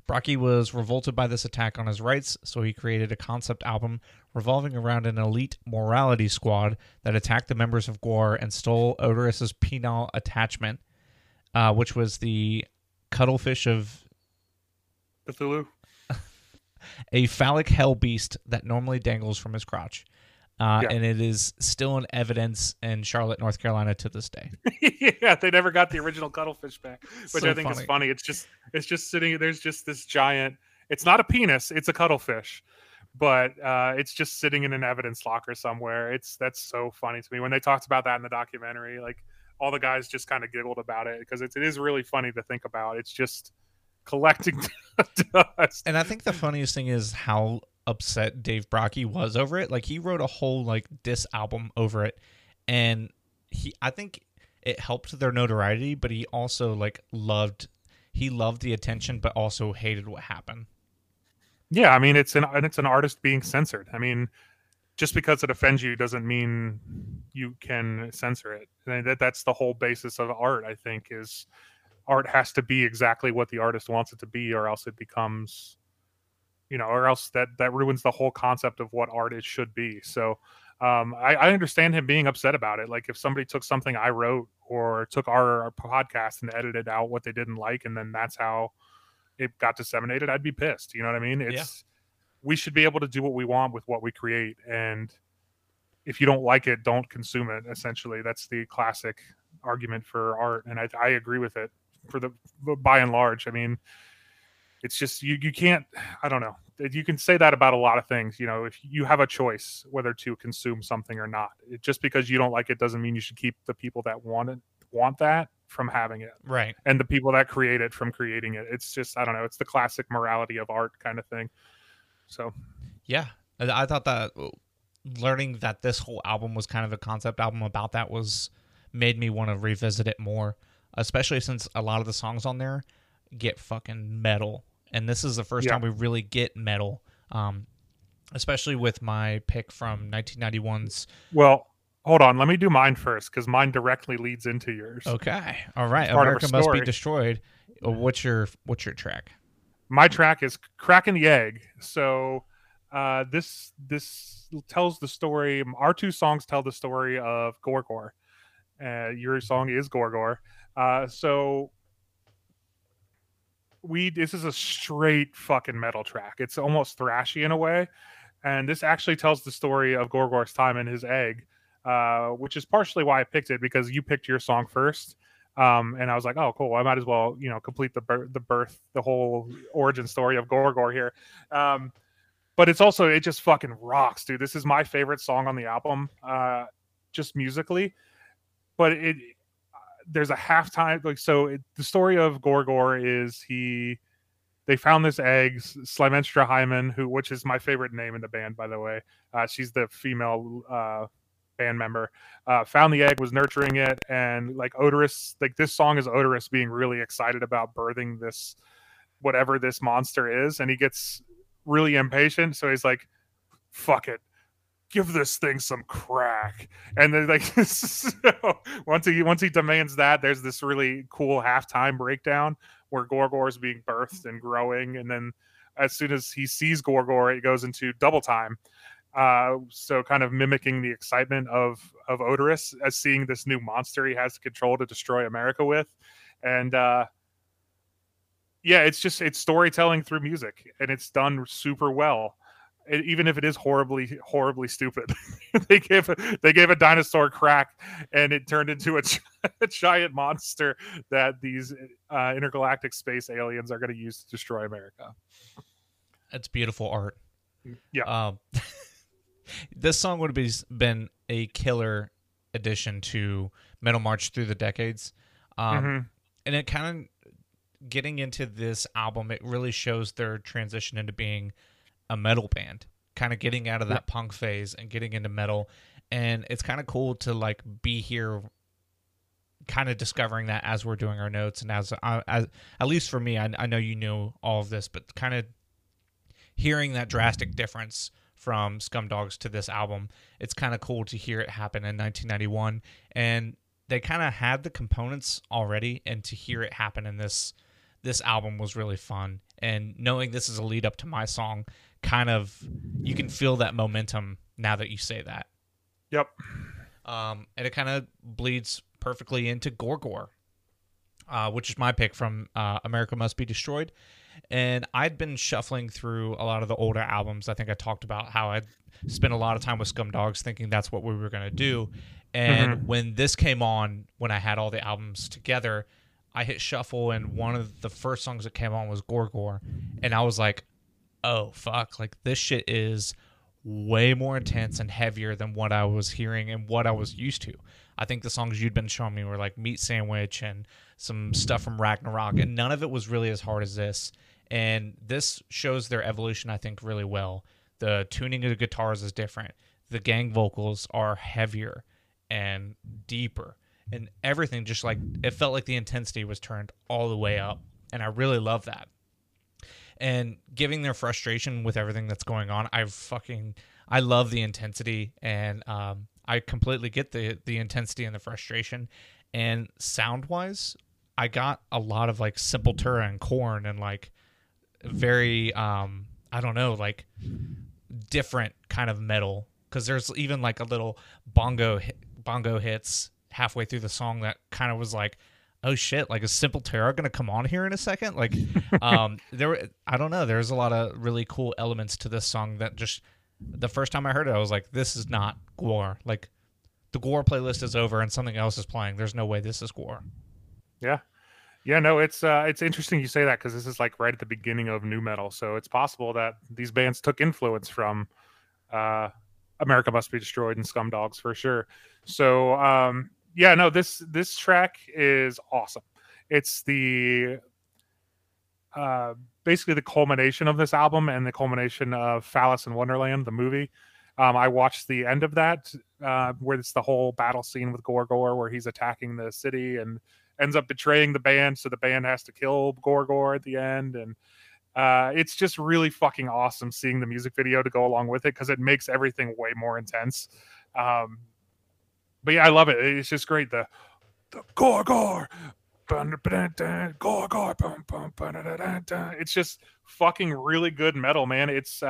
Brockie was revolted by this attack on his rights, so he created a concept album revolving around an elite morality squad that attacked the members of Gwar and stole Odorous's penile attachment, which was the cuttlefish of Cthulhu, a phallic hell beast that normally dangles from his crotch. And it is still in evidence in Charlotte, North Carolina to this day. Yeah, they never got the original cuttlefish back, which I think is funny. It's just sitting, there's just this giant, it's not a penis, it's a cuttlefish. But it's just sitting in an evidence locker somewhere. That's so funny to me. When they talked about that in the documentary, like, all the guys just kind of giggled about it, because it is really funny to think about. It's just collecting dust. And I think the funniest thing is how upset Dave Brockie was over it. Like, he wrote a whole like diss album over it, and I think it helped their notoriety, but he also loved the attention, but also hated what happened. Yeah, I mean, it's an artist being censored. I mean, just because it offends you doesn't mean you can censor it. And that's the whole basis of art, I think, is art has to be exactly what the artist wants it to be, or else it becomes, or else that ruins the whole concept of what art it should be. So I understand him being upset about it. Like if somebody took something I wrote or took our podcast and edited out what they didn't like, and then that's how it got disseminated, I'd be pissed. You know what I mean? We should be able to do what we want with what we create. And if you don't like it, don't consume it. Essentially, that's the classic argument for art. And I agree with it by and large. I mean, it's just, you can't, I don't know. You can say that about a lot of things. You know, if you have a choice whether to consume something or not, just because you don't like it doesn't mean you should keep the people that want that from having it. Right. And the people that create it from creating it. It's just, I don't know. It's the classic morality of art kind of thing. So, yeah, I thought that learning that this whole album was kind of a concept album about that made me want to revisit it more, especially since a lot of the songs on there get fucking metal. And this is the first time we really get metal, especially with my pick from 1991's. Well, hold on. Let me do mine first because mine directly leads into yours. Okay. All right. America Must Be Destroyed. What's your track? My track is Cracking the Egg. So this tells the story. Our two songs tell the story of Gorgor. Your song is Gorgor. This is a straight fucking metal track. It's almost thrashy in a way. And this actually tells the story of Gorgor's time and his egg, which is partially why I picked it, because you picked your song first. And I was like, oh, cool. I might as well, complete the whole origin story of Gorgor here. But it's also, it just fucking rocks, dude. This is my favorite song on the album, just musically. But there's a halftime, the story of Gorgor is they found this egg, Slymenstra Hymen, which is my favorite name in the band, by the way. She's the female band member. Found the egg, was nurturing it, and Odorous, this song is Odorous being really excited about birthing this, whatever this monster is, and he gets really impatient, so he's like, fuck it. Give this thing some crack. And then so once he demands that, there's this really cool halftime breakdown where Gorgor is being birthed and growing. And then as soon as he sees Gorgor, it goes into double time. So kind of mimicking the excitement of Odorous as seeing this new monster he has the control to destroy America with. And it's just, it's storytelling through music, and it's done super well. Even if it is horribly stupid. they gave a dinosaur crack, and it turned into a giant monster that these intergalactic space aliens are going to use to destroy America. That's beautiful art. Yeah. This song would have been a killer addition to Metal March Through the Decades. And it kind of, getting into this album, it really shows their transition into being a metal band, kind of getting out of that punk phase and getting into metal. And it's kind of cool to be here kind of discovering that as we're doing our notes. And as at least for me, I know you knew all of this, but kind of hearing that drastic difference from Scumdogs to this album, it's kind of cool to hear it happen in 1991. And they kind of had the components already, and to hear it happen in this album was really fun. And knowing this is a lead up to my song, kind of, you can feel that momentum now that you say that. Yep. And it kind of bleeds perfectly into Gorgor, which is my pick from America Must Be Destroyed. And I'd been shuffling through a lot of the older albums. I think I talked about how I'd spent a lot of time with Scumdogs thinking that's what we were going to do. And when this came on, when I had all the albums together, I hit shuffle, and one of the first songs that came on was Gorgor, and I was like, oh, fuck, this shit is way more intense and heavier than what I was hearing and what I was used to. I think the songs you'd been showing me were Meat Sandwich and some stuff from Ragnarok, and none of it was really as hard as this, and this shows their evolution, I think, really well. The tuning of the guitars is different. The gang vocals are heavier and deeper. And everything just it felt the intensity was turned all the way up. And I really love that. And giving their frustration with everything that's going on, I love the intensity. And I completely get the intensity and the frustration. And sound-wise, I got a lot of Sepultura and Korn and very, different kind of metal because there's even like a little bongo hits halfway through the song that kind of was like, oh shit, like, is Simple Terror going to come on here in a second? Like, I don't know. There's a lot of really cool elements to this song that just, the first time I heard it, I was like, this is not Gwar. Like, the Gwar playlist is over and something else is playing. There's no way this is Gwar. Yeah. Yeah, no, it's interesting you say that, because this is like right at the beginning of nu metal. So it's possible that these bands took influence from America Must Be Destroyed and Scumdogs for sure. So, yeah, no, this track is awesome. It's the basically the culmination of this album and the culmination of Phallus in Wonderland, the movie. I watched the end of that, where it's the whole battle scene with Gorgor, where he's attacking the city and ends up betraying the band, so the band has to kill Gorgor at the end. And it's just really fucking awesome seeing the music video to go along with it, because it makes everything way more intense. But yeah, I love it. It's just great. The Gorgor. Gorgor. It's just fucking really good metal, man. It's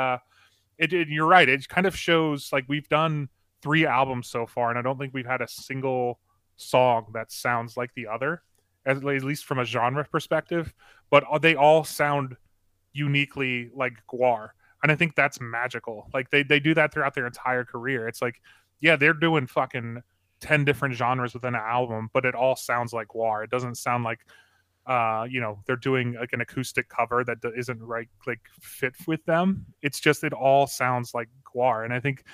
you're right. It kind of shows, like, we've done 3 albums so far, and I don't think we've had a single song that sounds like the other, at least from a genre perspective. But they all sound uniquely like Gwar. And I think that's magical. Like, they do that throughout their entire career. It's like, yeah, they're doing fucking 10 different genres within an album, but it all sounds like Gwar. It doesn't sound like, they're doing like an acoustic cover that isn't right, like, fit with them. It's just, it all sounds like Gwar. And I think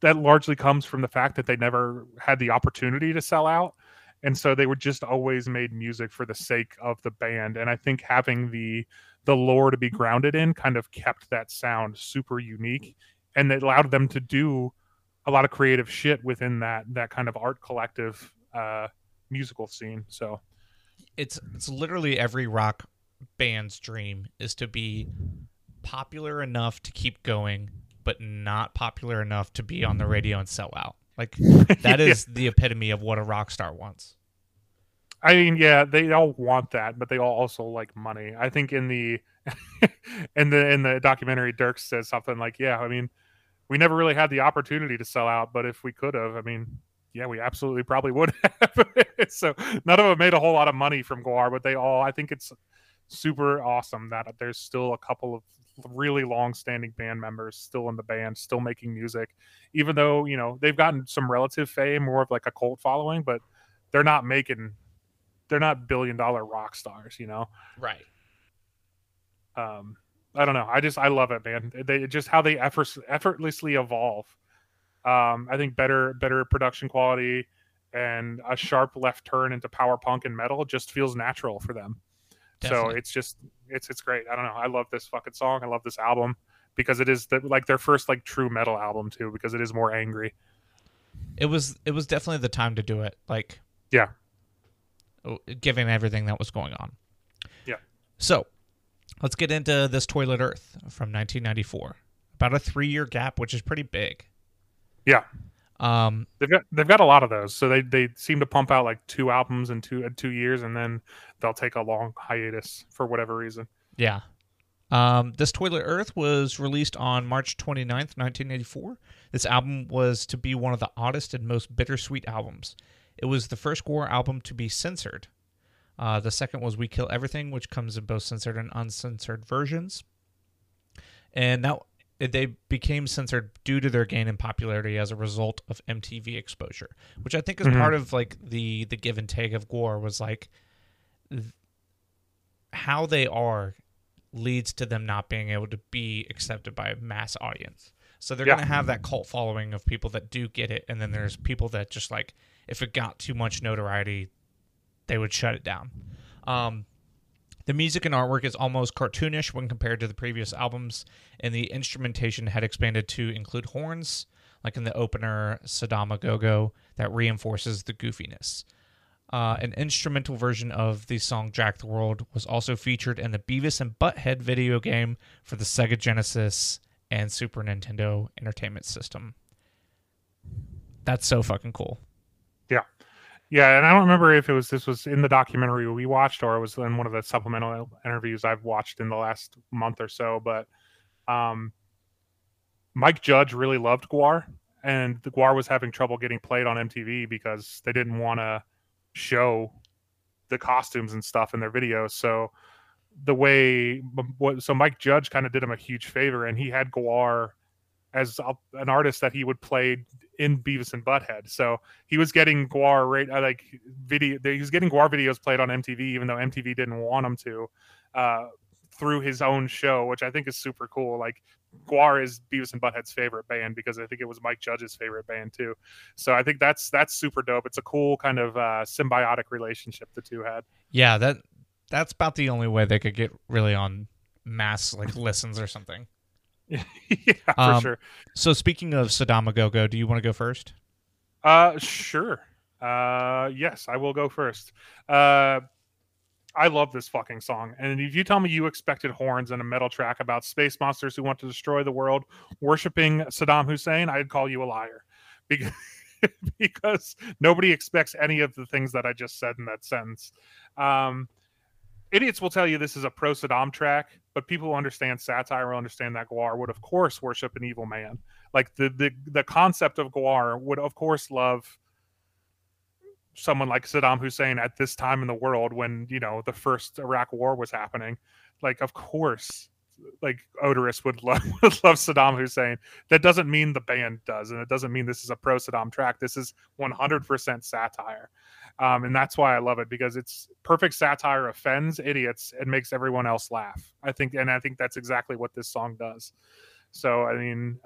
that largely comes from the fact that they never had the opportunity to sell out. And so they were just always made music for the sake of the band. And I think having the lore to be grounded in kind of kept that sound super unique, and it allowed them to do a lot of creative shit within that kind of art collective musical scene. So it's literally every rock band's dream is to be popular enough to keep going, but not popular enough to be on the radio and sell out. Like, that is the epitome of what a rock star wants. I mean, yeah, they all want that, but they all also like money. I think in the in the documentary, Dirk says something like, yeah, I mean, we never really had the opportunity to sell out, but if we could have, I mean, yeah, we absolutely probably would have. So none of them made a whole lot of money from Gwar, but they all, I think it's super awesome that there's still a couple of really long-standing band members still in the band, still making music, even though, you know, they've gotten some relative fame, more of like a cult following, but they're not billion-dollar rock stars, you know? Right. I don't know. I love it, man. They just, how they effortlessly evolve. I think better production quality and a sharp left turn into power punk and metal just feels natural for them. Definitely. So it's just, it's great. I don't know. I love this fucking song. I love this album, because it is like their first like true metal album too, because it is more angry. It was definitely the time to do it. Like, yeah, given everything that was going on. Yeah. So let's get into This Toilet Earth from 1994. About a 3-year gap, which is pretty big. Yeah. They've got a lot of those. So they seem to pump out like 2 albums in 2 years, and then they'll take a long hiatus for whatever reason. Yeah. This Toilet Earth was released on March 29th, 1984. This album was to be one of the oddest and most bittersweet albums. It was the first Gwar album to be censored. The second was We Kill Everything, which comes in both censored and uncensored versions. And now they became censored due to their gain in popularity as a result of MTV exposure, which I think is part of like the give and take of Gwar, was like how they are leads to them not being able to be accepted by a mass audience. So they're going to have that cult following of people that do get it, and then there's people that just like, if it got too much notoriety, they would shut it down. The music and artwork is almost cartoonish when compared to the previous albums, and the instrumentation had expanded to include horns, like in the opener Saddam A GoGo, that reinforces the goofiness. An instrumental version of the song Jack the World was also featured in the Beavis and Butthead video game for the Sega Genesis and Super Nintendo Entertainment System. That's so fucking cool. Yeah. Yeah, and I don't remember if this was in the documentary we watched, or it was in one of the supplemental interviews I've watched in the last month or so, but Mike Judge really loved Gwar. and the Gwar was having trouble getting played on MTV because they didn't want to show the costumes and stuff in their videos. So the way, so Mike Judge kind of did him a huge favor, and he had Gwar as an artist that he would play in Beavis and Butthead. So he was getting Gwar he was getting Gwar videos played on MTV, even though MTV didn't want him to, through his own show, which I think is super cool. Like, Gwar is Beavis and Butthead's favorite band because I think it was Mike Judge's favorite band too. So I think that's super dope. It's a cool kind of symbiotic relationship the two had. Yeah, that's about the only way they could get really on mass listens or something. Yeah, for sure. So speaking of Saddam A GoGo, do you want to go first? Sure. Yes, I will go first. I love this fucking song. And if you tell me you expected horns and a metal track about space monsters who want to destroy the world worshiping Saddam Hussein, I'd call you a liar. Because nobody expects any of the things that I just said in that sentence. Idiots will tell you this is a pro-Saddam track, but people who understand satire will understand that Gwar would, of course, worship an evil man. Like, the concept of Gwar would, of course, love someone like Saddam Hussein at this time in the world when, the first Iraq war was happening. Like, of course, Odorous would love Saddam Hussein. That doesn't mean the band does, and it doesn't mean this is a pro-Saddam track. This is 100% satire. And that's why I love it, because it's perfect satire, offends idiots, and makes everyone else laugh. I think that's exactly what this song does. So, I mean,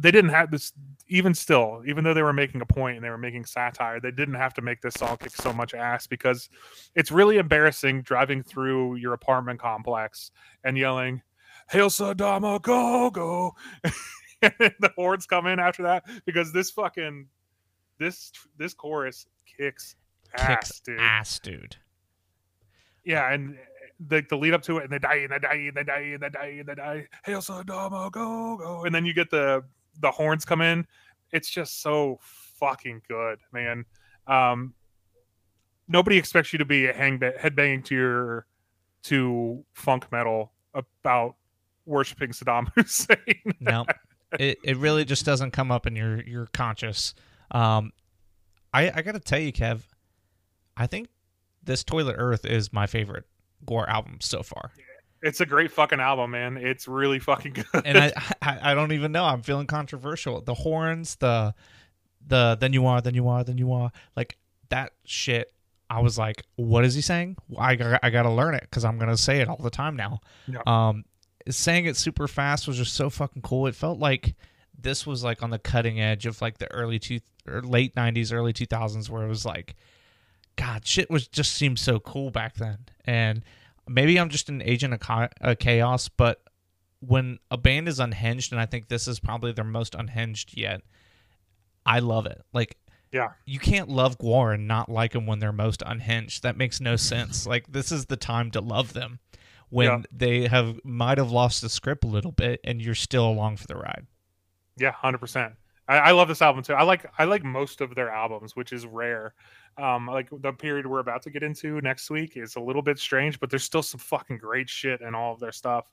they didn't have this, even though they were making a point and they were making satire, they didn't have to make this song kick so much ass, because it's really embarrassing driving through your apartment complex and yelling, "Hail Saddam A GoGo!" And the hordes come in after that, because this chorus kicks ass, dude. Yeah, and the lead up to it, and they die, and they die, and they die, and they die, and they die. Hail Saddam A GoGo! And then you get the horns come in. It's just so fucking good, man. Nobody expects you to be headbanging to funk metal about worshiping Saddam Hussein. No, it really just doesn't come up in your conscious. I gotta tell you, Kev, I think This Toilet Earth is my favorite Gwar album so far. It's a great fucking album, man. It's really fucking good. And I don't even know. I'm feeling controversial. The horns, the then you are, then you are, then you are, like that shit. I was like, what is he saying? I gotta learn it because I'm gonna say it all the time now. Yeah. Saying it super fast was just so fucking cool. It felt like this was on the cutting edge of the late 90s, early 2000s, where it was God, shit just seemed so cool back then. And maybe I'm just an agent of chaos, but when a band is unhinged, and I think this is probably their most unhinged yet, I love it. Yeah, you can't love Gwar and not like them when they're most unhinged. That makes no sense. This is the time to love them when they might have lost the script a little bit, and you're still along for the ride. Yeah, 100%. I love this album too. I like most of their albums, which is rare. The period we're about to get into next week is a little bit strange, but there's still some fucking great shit in all of their stuff.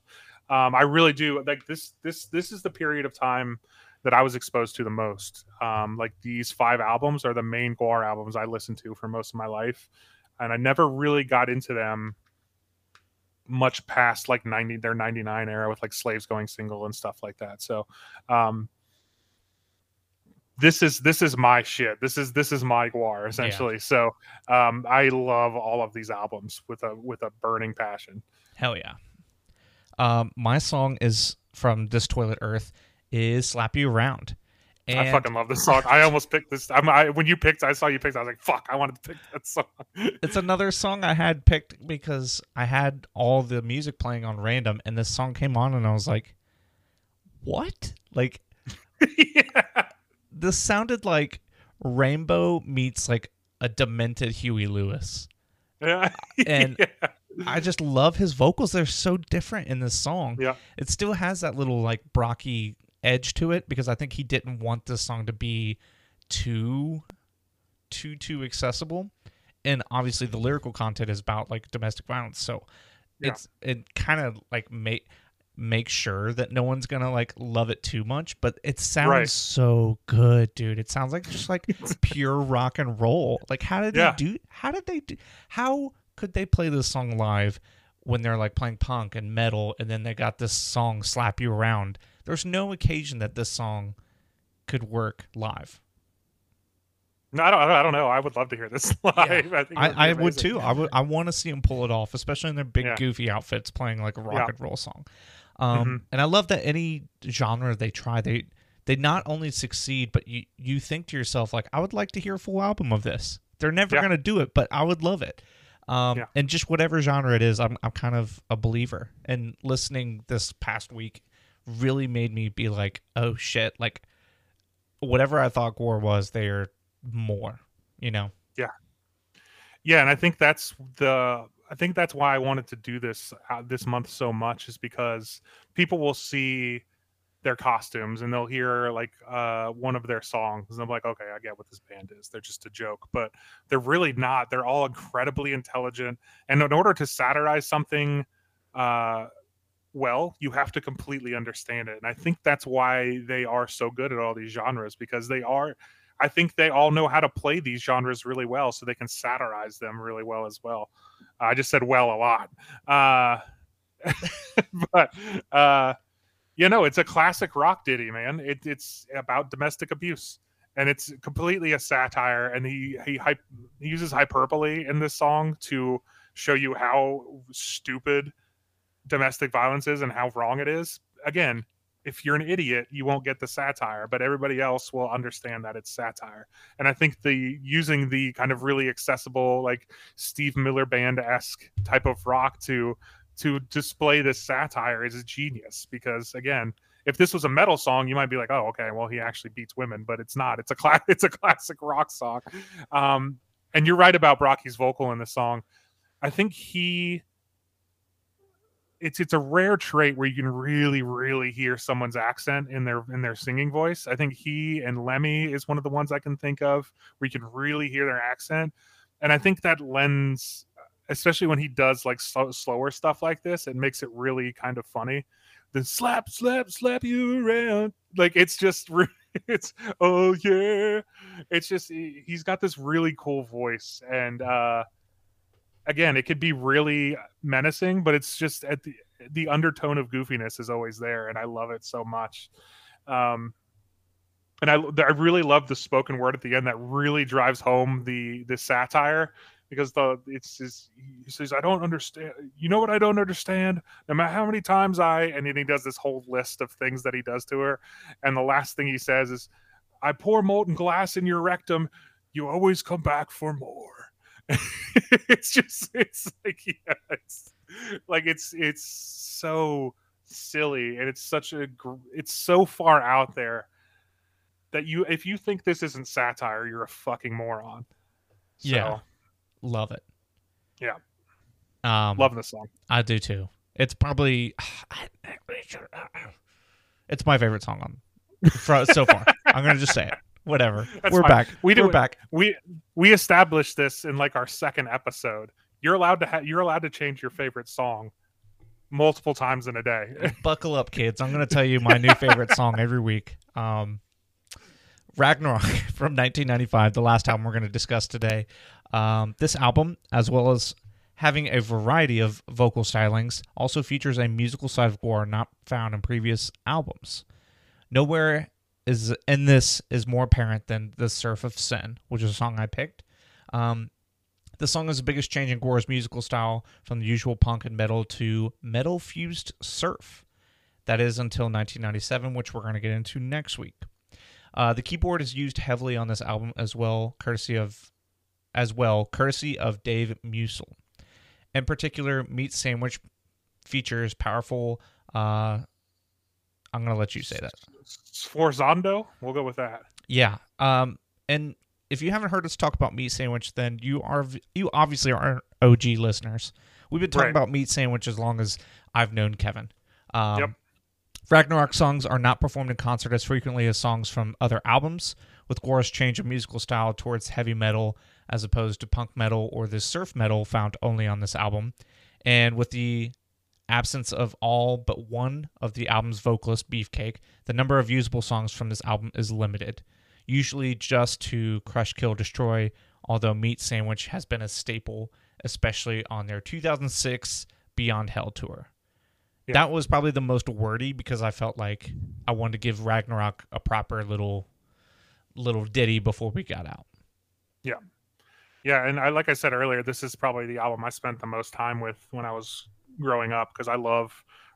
I really do like this. This is the period of time that I was exposed to the most. These 5 albums are the main Gwar albums I listened to for most of my life, and I never really got into them much past their 99 era with Slaves Going Single and stuff like that. So, this is my shit. This is my Gwar essentially. Yeah. So, I love all of these albums with a burning passion. Hell yeah. My song is from This Toilet Earth is Slap You Around. And I fucking love this song. I almost picked this. I saw you picked. I was like, fuck, I wanted to pick that song. It's another song I had picked because I had all the music playing on random, and this song came on, and I was like, what? Yeah. This sounded like Rainbow meets a demented Huey Lewis. Yeah. And yeah. I just love his vocals. They're so different in this song. Yeah. It still has that little Brockie edge to it, because I think he didn't want this song to be too accessible, and obviously the lyrical content is about domestic violence, so yeah. It kind of make sure that no one's gonna like love it too much, but it sounds so good, dude. It sounds like just like pure rock and roll. Like how could they play this song live when they're like playing punk and metal, and then they got this song Slap You Around? There's no occasion that this song could work live. No, I don't know. I would love to hear this live. Yeah. I would too. I want to see them pull it off, especially in their big goofy outfits playing like a rock and roll song. And I love that any genre they try, they not only succeed, but you think to yourself, like, I would like to hear a full album of this. They're never going to do it, but I would love it. And just whatever genre it is, I'm kind of a believer. And listening this past week really made me be like, oh shit, like whatever I thought Gwar was, they are more, you know? Yeah. Yeah. And I think that's why I wanted to do this this month so much, is because people will see their costumes and they'll hear like one of their songs and I'm like, okay, I get what this band is. They're just a joke, but they're really not. They're all incredibly intelligent. And in order to satirize something well, you have to completely understand it. And I think that's why they are so good at all these genres, because I think they all know how to play these genres really well, so they can satirize them really well as well. I just said well a lot. But you know, it's a classic rock ditty, man. It's about domestic abuse, and it's completely a satire. And he uses hyperbole in this song to show you how stupid domestic violence is and how wrong it is. Again, if you're an idiot, you won't get the satire, but everybody else will understand that it's satire. And I think using the kind of really accessible, like Steve Miller Band-esque type of rock to display this satire is genius. Because again, if this was a metal song, you might be like, oh, okay, well, he actually beats women, but it's not. It's a classic rock song. And you're right about Brockie's vocal in the song. I think it's a rare trait where you can really, really hear someone's accent in their singing voice. I think he and Lemmy is one of the ones I can think of where you can really hear their accent. And I think that lends, especially when he does like slower stuff like this, it makes it really kind of funny. The slap, slap, slap you around. Like it's oh yeah. It's just, he's got this really cool voice. And, again, it could be really menacing, but it's just at the undertone of goofiness is always there, and I love it so much. And I really love the spoken word at the end that really drives home the satire, because he says, I don't understand. You know what I don't understand? No matter how many times and then he does this whole list of things that he does to her, and the last thing he says is, I pour molten glass in your rectum. You always come back for more. It's so silly, and it's so far out there that if you think this isn't satire, you're a fucking moron. So, yeah, love it. Yeah, love this song. I do too. It's probably it's my favorite song so far. I'm gonna just say it. Whatever. We're back. We established this in like our second episode. You're allowed to change your favorite song multiple times in a day. Buckle up, kids. I'm going to tell you my new favorite song every week. Ragnarok from 1995, the last album we're going to discuss today. This album, as well as having a variety of vocal stylings, also features a musical side of Gwar not found in previous albums. Nowhere in this is more apparent than The Surf of Sin, which is a song I picked. The song is the biggest change in Gwar's musical style from the usual punk and metal to metal-fused surf. That is until 1997, which we're going to get into next week. The keyboard is used heavily on this album as well, courtesy of Dave Musil. In particular, Meat Sandwich features powerful... I'm going to let you say that. Sforzando? We'll go with that. Yeah. And if you haven't heard us talk about Meat Sandwich, then you obviously are OG listeners. We've been talking about Meat Sandwich as long as I've known Kevin. Ragnarok songs are not performed in concert as frequently as songs from other albums, with Gwar's change of musical style towards heavy metal as opposed to punk metal or the surf metal found only on this album. And with the absence of all but one of the album's vocalist, Beefcake, the number of usable songs from this album is limited, usually just to Crush, Kill, Destroy, although Meat Sandwich has been a staple, especially on their 2006 Beyond Hell tour. Yeah. That was probably the most wordy because I felt like I wanted to give Ragnarok a proper little ditty before we got out. Yeah. Yeah, and like I said earlier, this is probably the album I spent the most time with when I was growing up because I love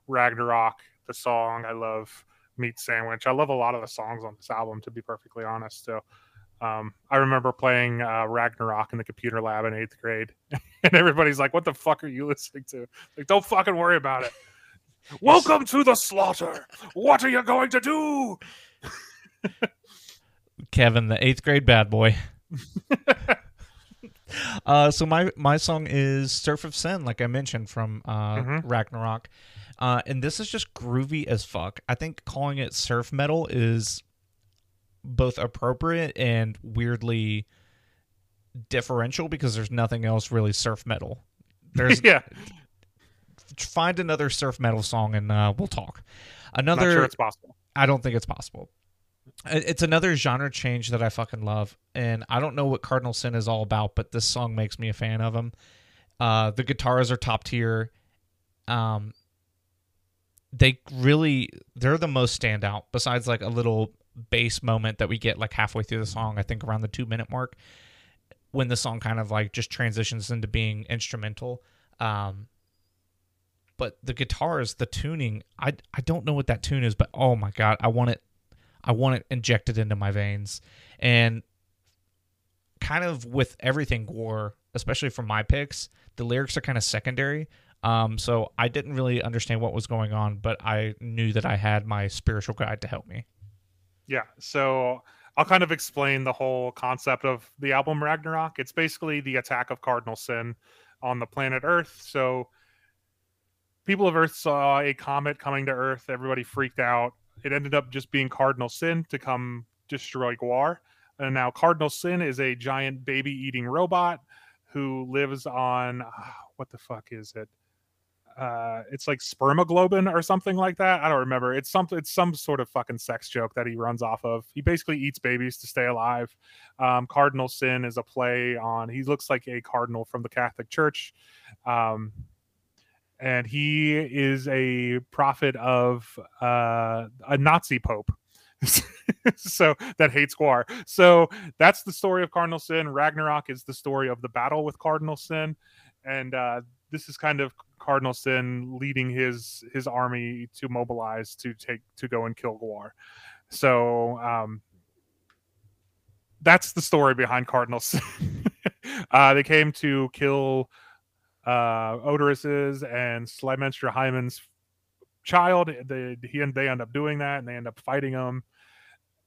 Ragnarok, the song. I love Meat Sandwich. I love a lot of the songs on this album, to be perfectly honest. So I remember playing Ragnarok in the computer lab in 8th grade, and everybody's like, what the fuck are you listening to? Like, don't fucking worry about it. Welcome to the slaughter. What are you going to do? Kevin, the 8th grade bad boy. So my song is Surf of Sin, like I mentioned, from Ragnarok. And this is just groovy as fuck. I think calling it surf metal is both appropriate and weirdly differential because there's nothing else really surf metal. There's yeah. Find another surf metal song and we'll talk. Another. Not sure it's possible. I don't think it's possible. It's another genre change that I fucking love, and I don't know what Cardinal Sin is all about, but this song makes me a fan of them. The guitars are top tier. They're the most standout, besides like a little bass moment that we get like halfway through the song, I think around the 2-minute mark, when the song kind of like just transitions into being instrumental. But the guitars, the tuning, I don't know what that tune is, but oh my God, I want it injected into my veins. And kind of with everything Gwar, especially for my picks, the lyrics are kind of secondary. So I didn't really understand what was going on, but I knew that I had my spiritual guide to help me. Yeah, so I'll kind of explain the whole concept of the album Ragnarok. It's basically the attack of Cardinal Sin on the planet Earth. So people of Earth saw a comet coming to Earth. Everybody freaked out. It ended up just being Cardinal Sin to come destroy Gwar. And now Cardinal Sin is a giant baby-eating robot who lives on... what the fuck is it? It's like spermaglobin or something like that. I don't remember. It's some sort of fucking sex joke that he runs off of. He basically eats babies to stay alive. Cardinal Sin is a play on... He looks like a cardinal from the Catholic Church. And he is a prophet of a Nazi pope so that hates Gwar. So that's the story of Cardinal Sin. Ragnarok is the story of the battle with Cardinal Sin. And this is kind of Cardinal Sin leading his army to mobilize to go and kill Gwar. So that's the story behind Cardinal Sin. They came to kill... Odorouses and Slymenstra Hymen's child. They end up doing that, and they end up fighting him.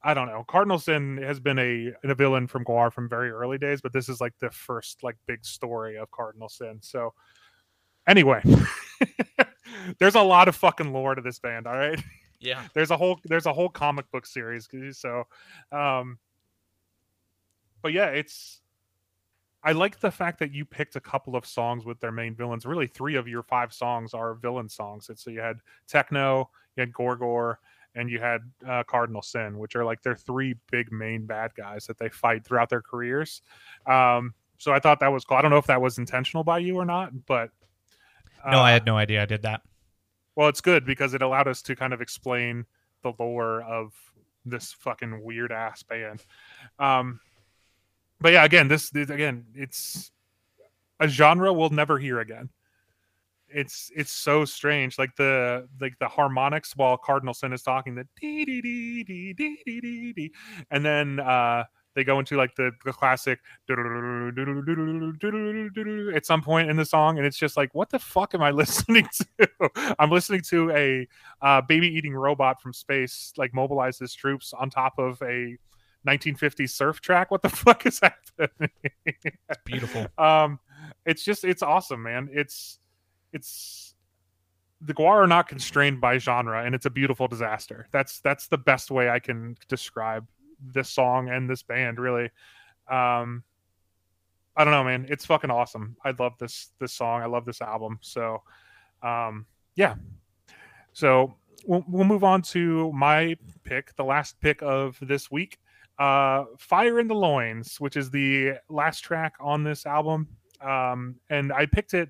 I don't know. Cardinal Sin has been a villain from Gwar from very early days, but this is like the first like big story of Cardinal Sin. So anyway, there's a lot of fucking lore to this band. All right. Yeah. There's a whole comic book series. So, but yeah, I like the fact that you picked a couple of songs with their main villains. Really, 3 of your 5 songs are villain songs. And so you had Techno, you had Gorgor, and you had Cardinal Sin, which are like their 3 big main bad guys that they fight throughout their careers. So I thought that was cool. I don't know if that was intentional by you or not, but... No, I had no idea I did that. Well, it's good because it allowed us to kind of explain the lore of this fucking weird-ass band. But yeah, again, it's a genre we'll never hear again. It's so strange, like the harmonics while Cardinal Sin is talking, the dee dee dee dee dee dee dee dee, and then they go into like the classic at some point in the song, and it's just like, what the fuck am I listening to? I'm listening to a baby-eating robot from space like mobilize his troops on top of a 1950s surf track. What the fuck is happening? It's beautiful. It's awesome, man. It's the Gwar are not constrained by genre, and it's a beautiful disaster. That's the best way I can describe this song and this band, really. I don't know, man. It's fucking awesome. I love this song. I love this album. So yeah. So we'll move on to my pick, the last pick of this week. Fire in the Loins, which is the last track on this album. And I picked it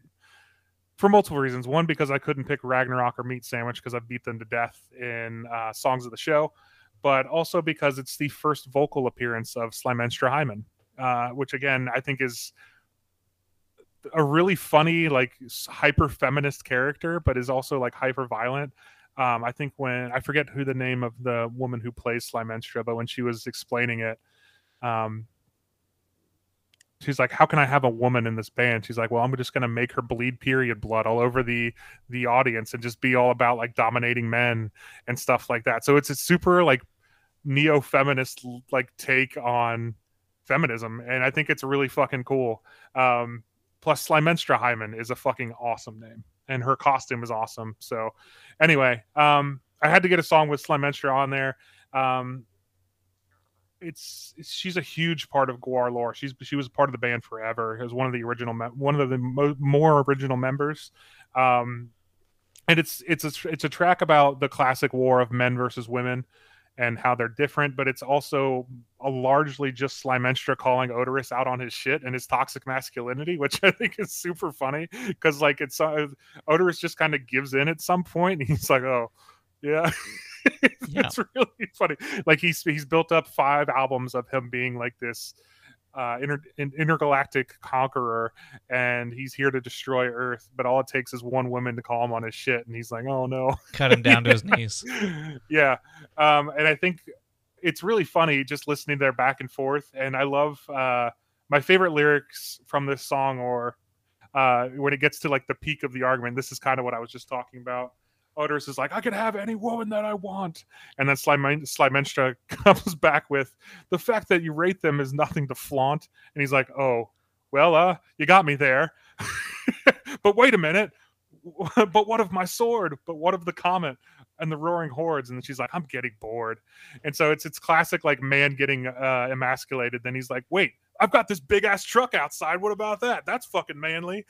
for multiple reasons. One, because I couldn't pick Ragnarok or Meat Sandwich because I've beat them to death in songs of the show, but also because it's the first vocal appearance of Slymenstra Hymen, which again, I think is a really funny, like hyper feminist character, but is also like hyper violent. I think when, I forget who the name of the woman who plays Slymenstra, but when she was explaining it, she's like, how can I have a woman in this band? She's like, well, I'm just going to make her bleed period blood all over the audience and just be all about like dominating men and stuff like that. So it's a super like neo-feminist like take on feminism. And I think it's really fucking cool. Plus Slymenstra Hymen is a fucking awesome name and her costume is awesome. So anyway, I had to get a song with Slymenstra on there. She's a huge part of Gwar lore. She was part of the band forever. It was one of the original, more original members. And it's a track about the classic war of men versus women and how they're different, but it's also largely just Slymenstra calling Odorous out on his shit and his toxic masculinity, which I think is super funny because like it's Odorous just kind of gives in at some point. And he's like, oh, yeah. It's really funny. Like he's built up 5 albums of him being like this intergalactic conqueror, and he's here to destroy Earth. But all it takes is one woman to call him on his shit, and he's like, "Oh no!" Cut him down to his knees. Yeah, and I think it's really funny just listening to their back and forth. And I love my favorite lyrics from this song, or when it gets to like the peak of the argument. This is kind of what I was just talking about. Odorous is like, I can have any woman that I want. And then Slymenstra comes back with, the fact that you rate them is nothing to flaunt. And he's like, oh, well, you got me there. But wait a minute. But what of my sword? But what of the comet and the roaring hordes? And then she's like, I'm getting bored. And so it's classic, like, man getting emasculated. Then he's like, wait, I've got this big ass truck outside. What about that? That's fucking manly.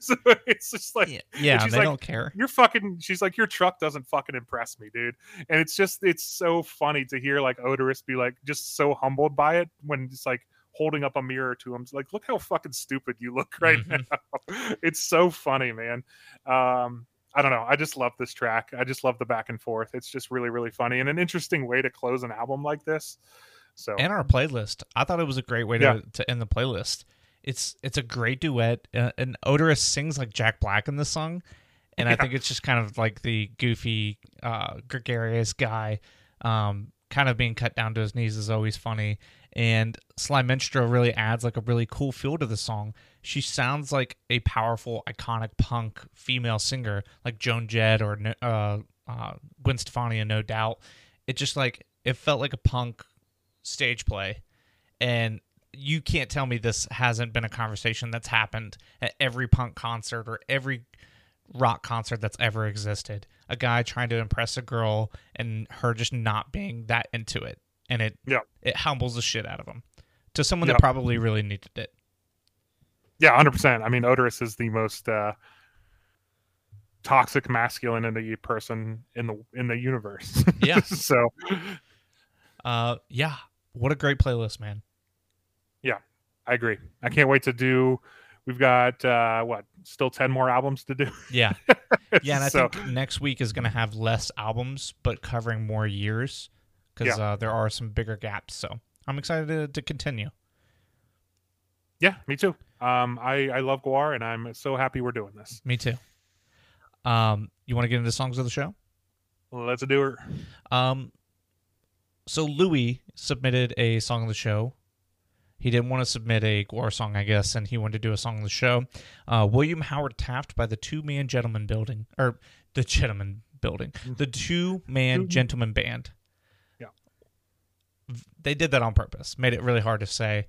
So it's just like, yeah, they like, don't care. You're fucking. She's like, your truck doesn't fucking impress me, dude. And it's so funny to hear like Odorous be like just so humbled by it when it's like holding up a mirror to him. It's like, look how fucking stupid you look right now. It's so funny, man. I don't know. I just love this track. I just love the back and forth. It's just really, really funny and an interesting way to close an album like this. So. And our playlist, I thought it was a great way to end the playlist. It's a great duet, and Odorous sings like Jack Black in this song, and I think it's just kind of like the goofy, gregarious guy, kind of being cut down to his knees is always funny. And Slymenstra really adds like a really cool feel to the song. She sounds like a powerful, iconic punk female singer, like Joan Jett or Gwen Stefani, and No Doubt. It just like it felt like a punk stage play, and you can't tell me this hasn't been a conversation that's happened at every punk concert or every rock concert that's ever existed. A guy trying to impress a girl and her just not being that into it, and it humbles the shit out of him to someone that probably really needed it. 100%. I mean, Odorous is the most toxic masculinity person in the universe. So what a great playlist, man. Yeah, I agree. I can't wait to do. We've got still 10 more albums to do. Yeah, and I think next week is going to have less albums, but covering more years because there are some bigger gaps. So I'm excited to continue. Yeah, me too. I love Gwar, and I'm so happy we're doing this. Me too. You want to get into songs of the show? Let's do it. So Louis submitted a song of the show. He didn't want to submit a Gwar song, I guess, and he wanted to do a song of the show. William Howard Taft by the Two-Man Gentleman Building, or the Gentleman Building, the Two-Man Gentleman Band. Yeah. They did that on purpose. Made it really hard to say.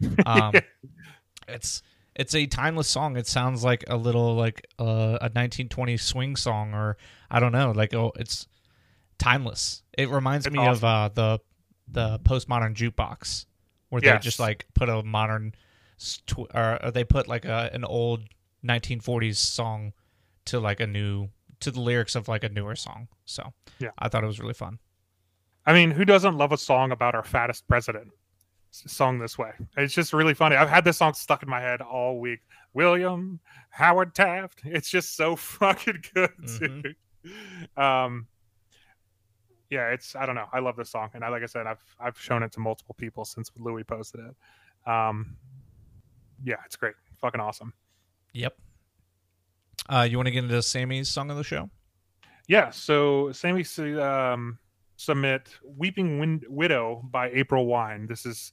It's a timeless song. It sounds like a little like a 1920s swing song, or I don't know. Like, oh, it's timeless. It reminds me of the postmodern jukebox, where they just like put a modern, or they put like an old 1940s song to like a new to the lyrics of like a newer song. So yeah, I thought it was really fun. I mean, who doesn't love a song about our fattest president sung this way? It's just really funny. I've had this song stuck in my head all week. William Howard Taft. It's just so fucking good, dude. Mm-hmm. Yeah, it's, I don't know. I love this song. And I, like I said, I've shown it to multiple people since Louis posted it. Yeah, it's great. Fucking awesome. Yep. You want to get into Sammy's song of the show? Yeah. So Sammy submit Weeping Widow by April Wine. This is,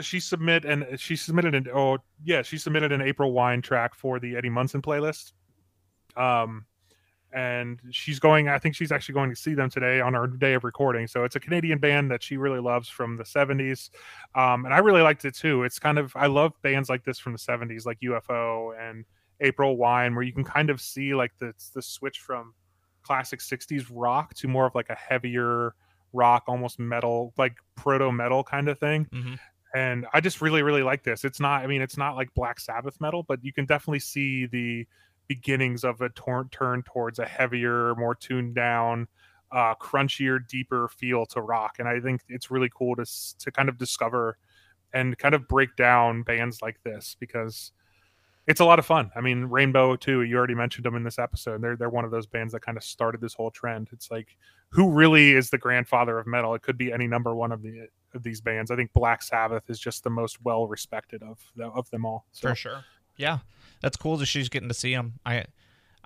she submitted an April Wine track for the Eddie Munson playlist. And she's going, I think she's actually going to see them today on our day of recording. So it's a Canadian band that she really loves from the 70s. And I really liked it too. It's kind of, I love bands like this from the 70s, like UFO and April Wine, where you can kind of see like the switch from classic 60s rock to more of like a heavier rock, almost metal, like proto metal kind of thing. Mm-hmm. And I just really, really like this. It's not, I mean, it's not like Black Sabbath metal, but you can definitely see the beginnings of a turn towards a heavier, more tuned down, crunchier, deeper feel to rock. And I think it's really cool to kind of discover and kind of break down bands like this, because it's a lot of fun. I mean, Rainbow too, you already mentioned them in this episode. They're one of those bands that kind of started this whole trend. It's like, who really is the grandfather of metal? It could be any number one of these bands. I think Black Sabbath is just the most well respected of them all. So. For sure. Yeah, that's cool that she's getting to see him. I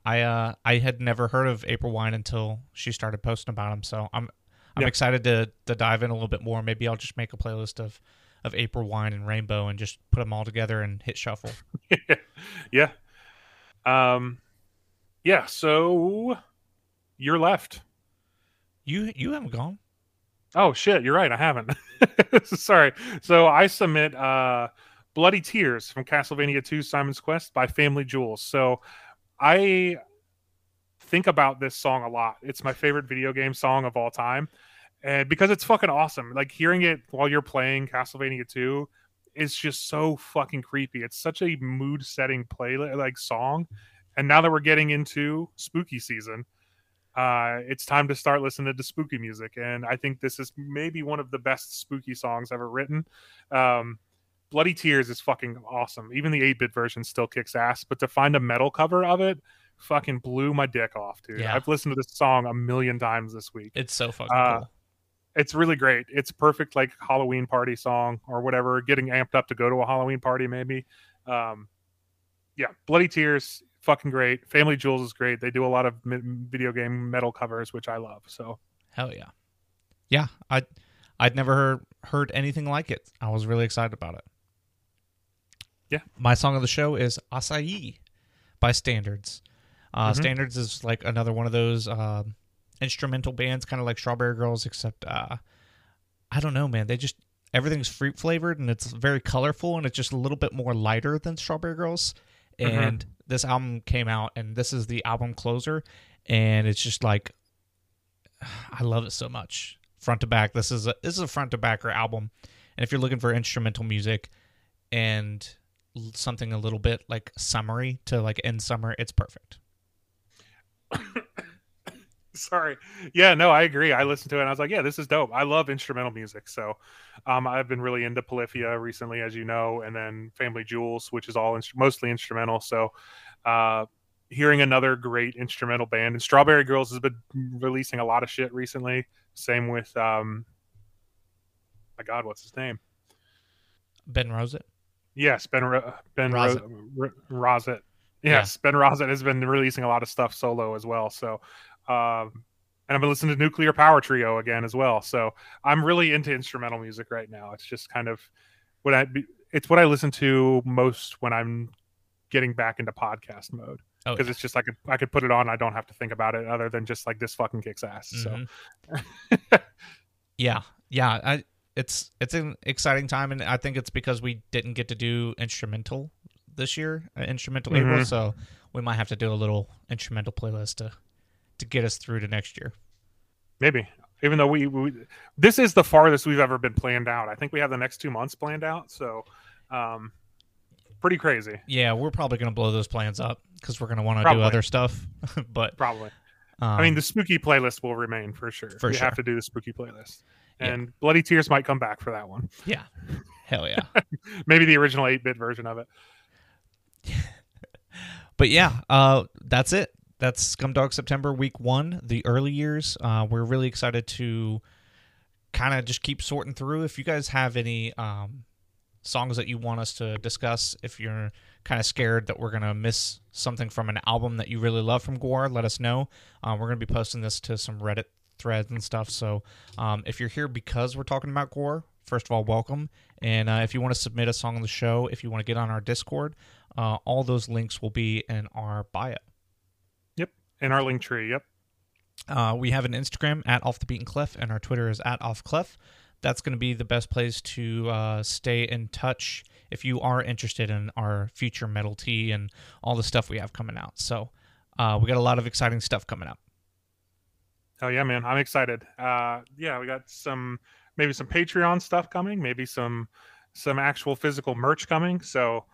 had never heard of April Wine until she started posting about him, so I'm excited to dive in a little bit more. Maybe I'll just make a playlist of April Wine and Rainbow and just put them all together and hit shuffle. Yeah. Yeah, so you're left. You haven't gone. Oh, shit, you're right, I haven't. Sorry. So I submit... Bloody Tears from Castlevania 2 Simon's Quest by Family Jewels. So I think about this song a lot. It's my favorite video game song of all time. And because it's fucking awesome. Like hearing it while you're playing Castlevania 2 is just so fucking creepy. It's such a mood setting playlist like song. And now that we're getting into spooky season, it's time to start listening to spooky music. And I think this is maybe one of the best spooky songs ever written. Bloody Tears is fucking awesome. Even the 8-bit version still kicks ass, but to find a metal cover of it fucking blew my dick off, dude. Yeah. I've listened to this song 1,000,000 times this week. It's so fucking cool. It's really great. It's perfect like Halloween party song or whatever, getting amped up to go to a Halloween party maybe. Yeah, Bloody Tears, fucking great. Family Jewels is great. They do a lot of video game metal covers, which I love. So hell yeah. Yeah, I'd never heard anything like it. I was really excited about it. Yeah. My song of the show is Acai by Standards. Standards is like another one of those instrumental bands, kind of like Strawberry Girls, except I don't know, man. They just, everything's fruit flavored and it's very colorful and it's just a little bit more lighter than Strawberry Girls. And this album came out and this is the album closer. And it's just like, I love it so much. Front to back. This is a front to backer album. And if you're looking for instrumental music, and something a little bit like summery to like end summer, it's perfect. Sorry. Yeah, no, I agree. I listened to it and I was like, yeah, this is dope. I love instrumental music. So I've been really into Polyphia recently, as you know, and then Family Jewels, which is all mostly instrumental. So hearing another great instrumental band, and Strawberry Girls has been releasing a lot of shit recently. Same with, my God, what's his name? Ben Rosett. Yes, Ben Rosett. Yes, yeah. Ben Rosett has been releasing a lot of stuff solo as well. So, and I've been listening to Nuclear Power Trio again as well. So I'm really into instrumental music right now. It's just kind of what I listen to most when I'm getting back into podcast mode. Because it's just like I could put it on. I don't have to think about it other than just like this fucking kicks ass. So yeah. It's an exciting time, and I think it's because we didn't get to do instrumental this year, April. So we might have to do a little instrumental playlist to get us through to next year. Maybe, even though we this is the farthest we've ever been planned out. I think we have the next 2 months planned out. So pretty crazy. Yeah, we're probably going to blow those plans up because we're going to want to do other stuff. But probably. I mean, the spooky playlist will remain for sure. For sure. You have to do the spooky playlist. And Bloody Tears might come back for that one. Yeah. Hell yeah. Maybe the original 8-bit version of it. But yeah, that's it. That's Scumdog September Week 1, the early years. We're really excited to kind of just keep sorting through. If you guys have any songs that you want us to discuss, if you're kind of scared that we're going to miss something from an album that you really love from Gwar, let us know. We're going to be posting this to some Reddit threads and stuff. So if you're here because we're talking about Gwar, first of all, welcome. And if you want to submit a song on the show, if you want to get on our Discord, all those links will be in our bio. Yep. In our link tree. Yep. We have an Instagram at Off the Beaten Cliff, and our Twitter is at Off Cliff. That's going to be the best place to stay in touch if you are interested in our future Metal Tea and all the stuff we have coming out. So we got a lot of exciting stuff coming up. Oh yeah, man. I'm excited. We got maybe some Patreon stuff coming, maybe some actual physical merch coming. So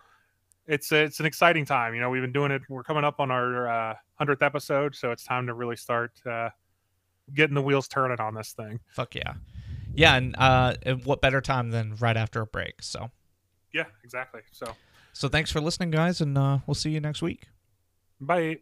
it's an exciting time. You know, we've been doing it. We're coming up on our 100th episode. So it's time to really start getting the wheels turning on this thing. Fuck yeah. Yeah, and what better time than right after a break? So, yeah, exactly. So, thanks for listening, guys, and we'll see you next week. Bye.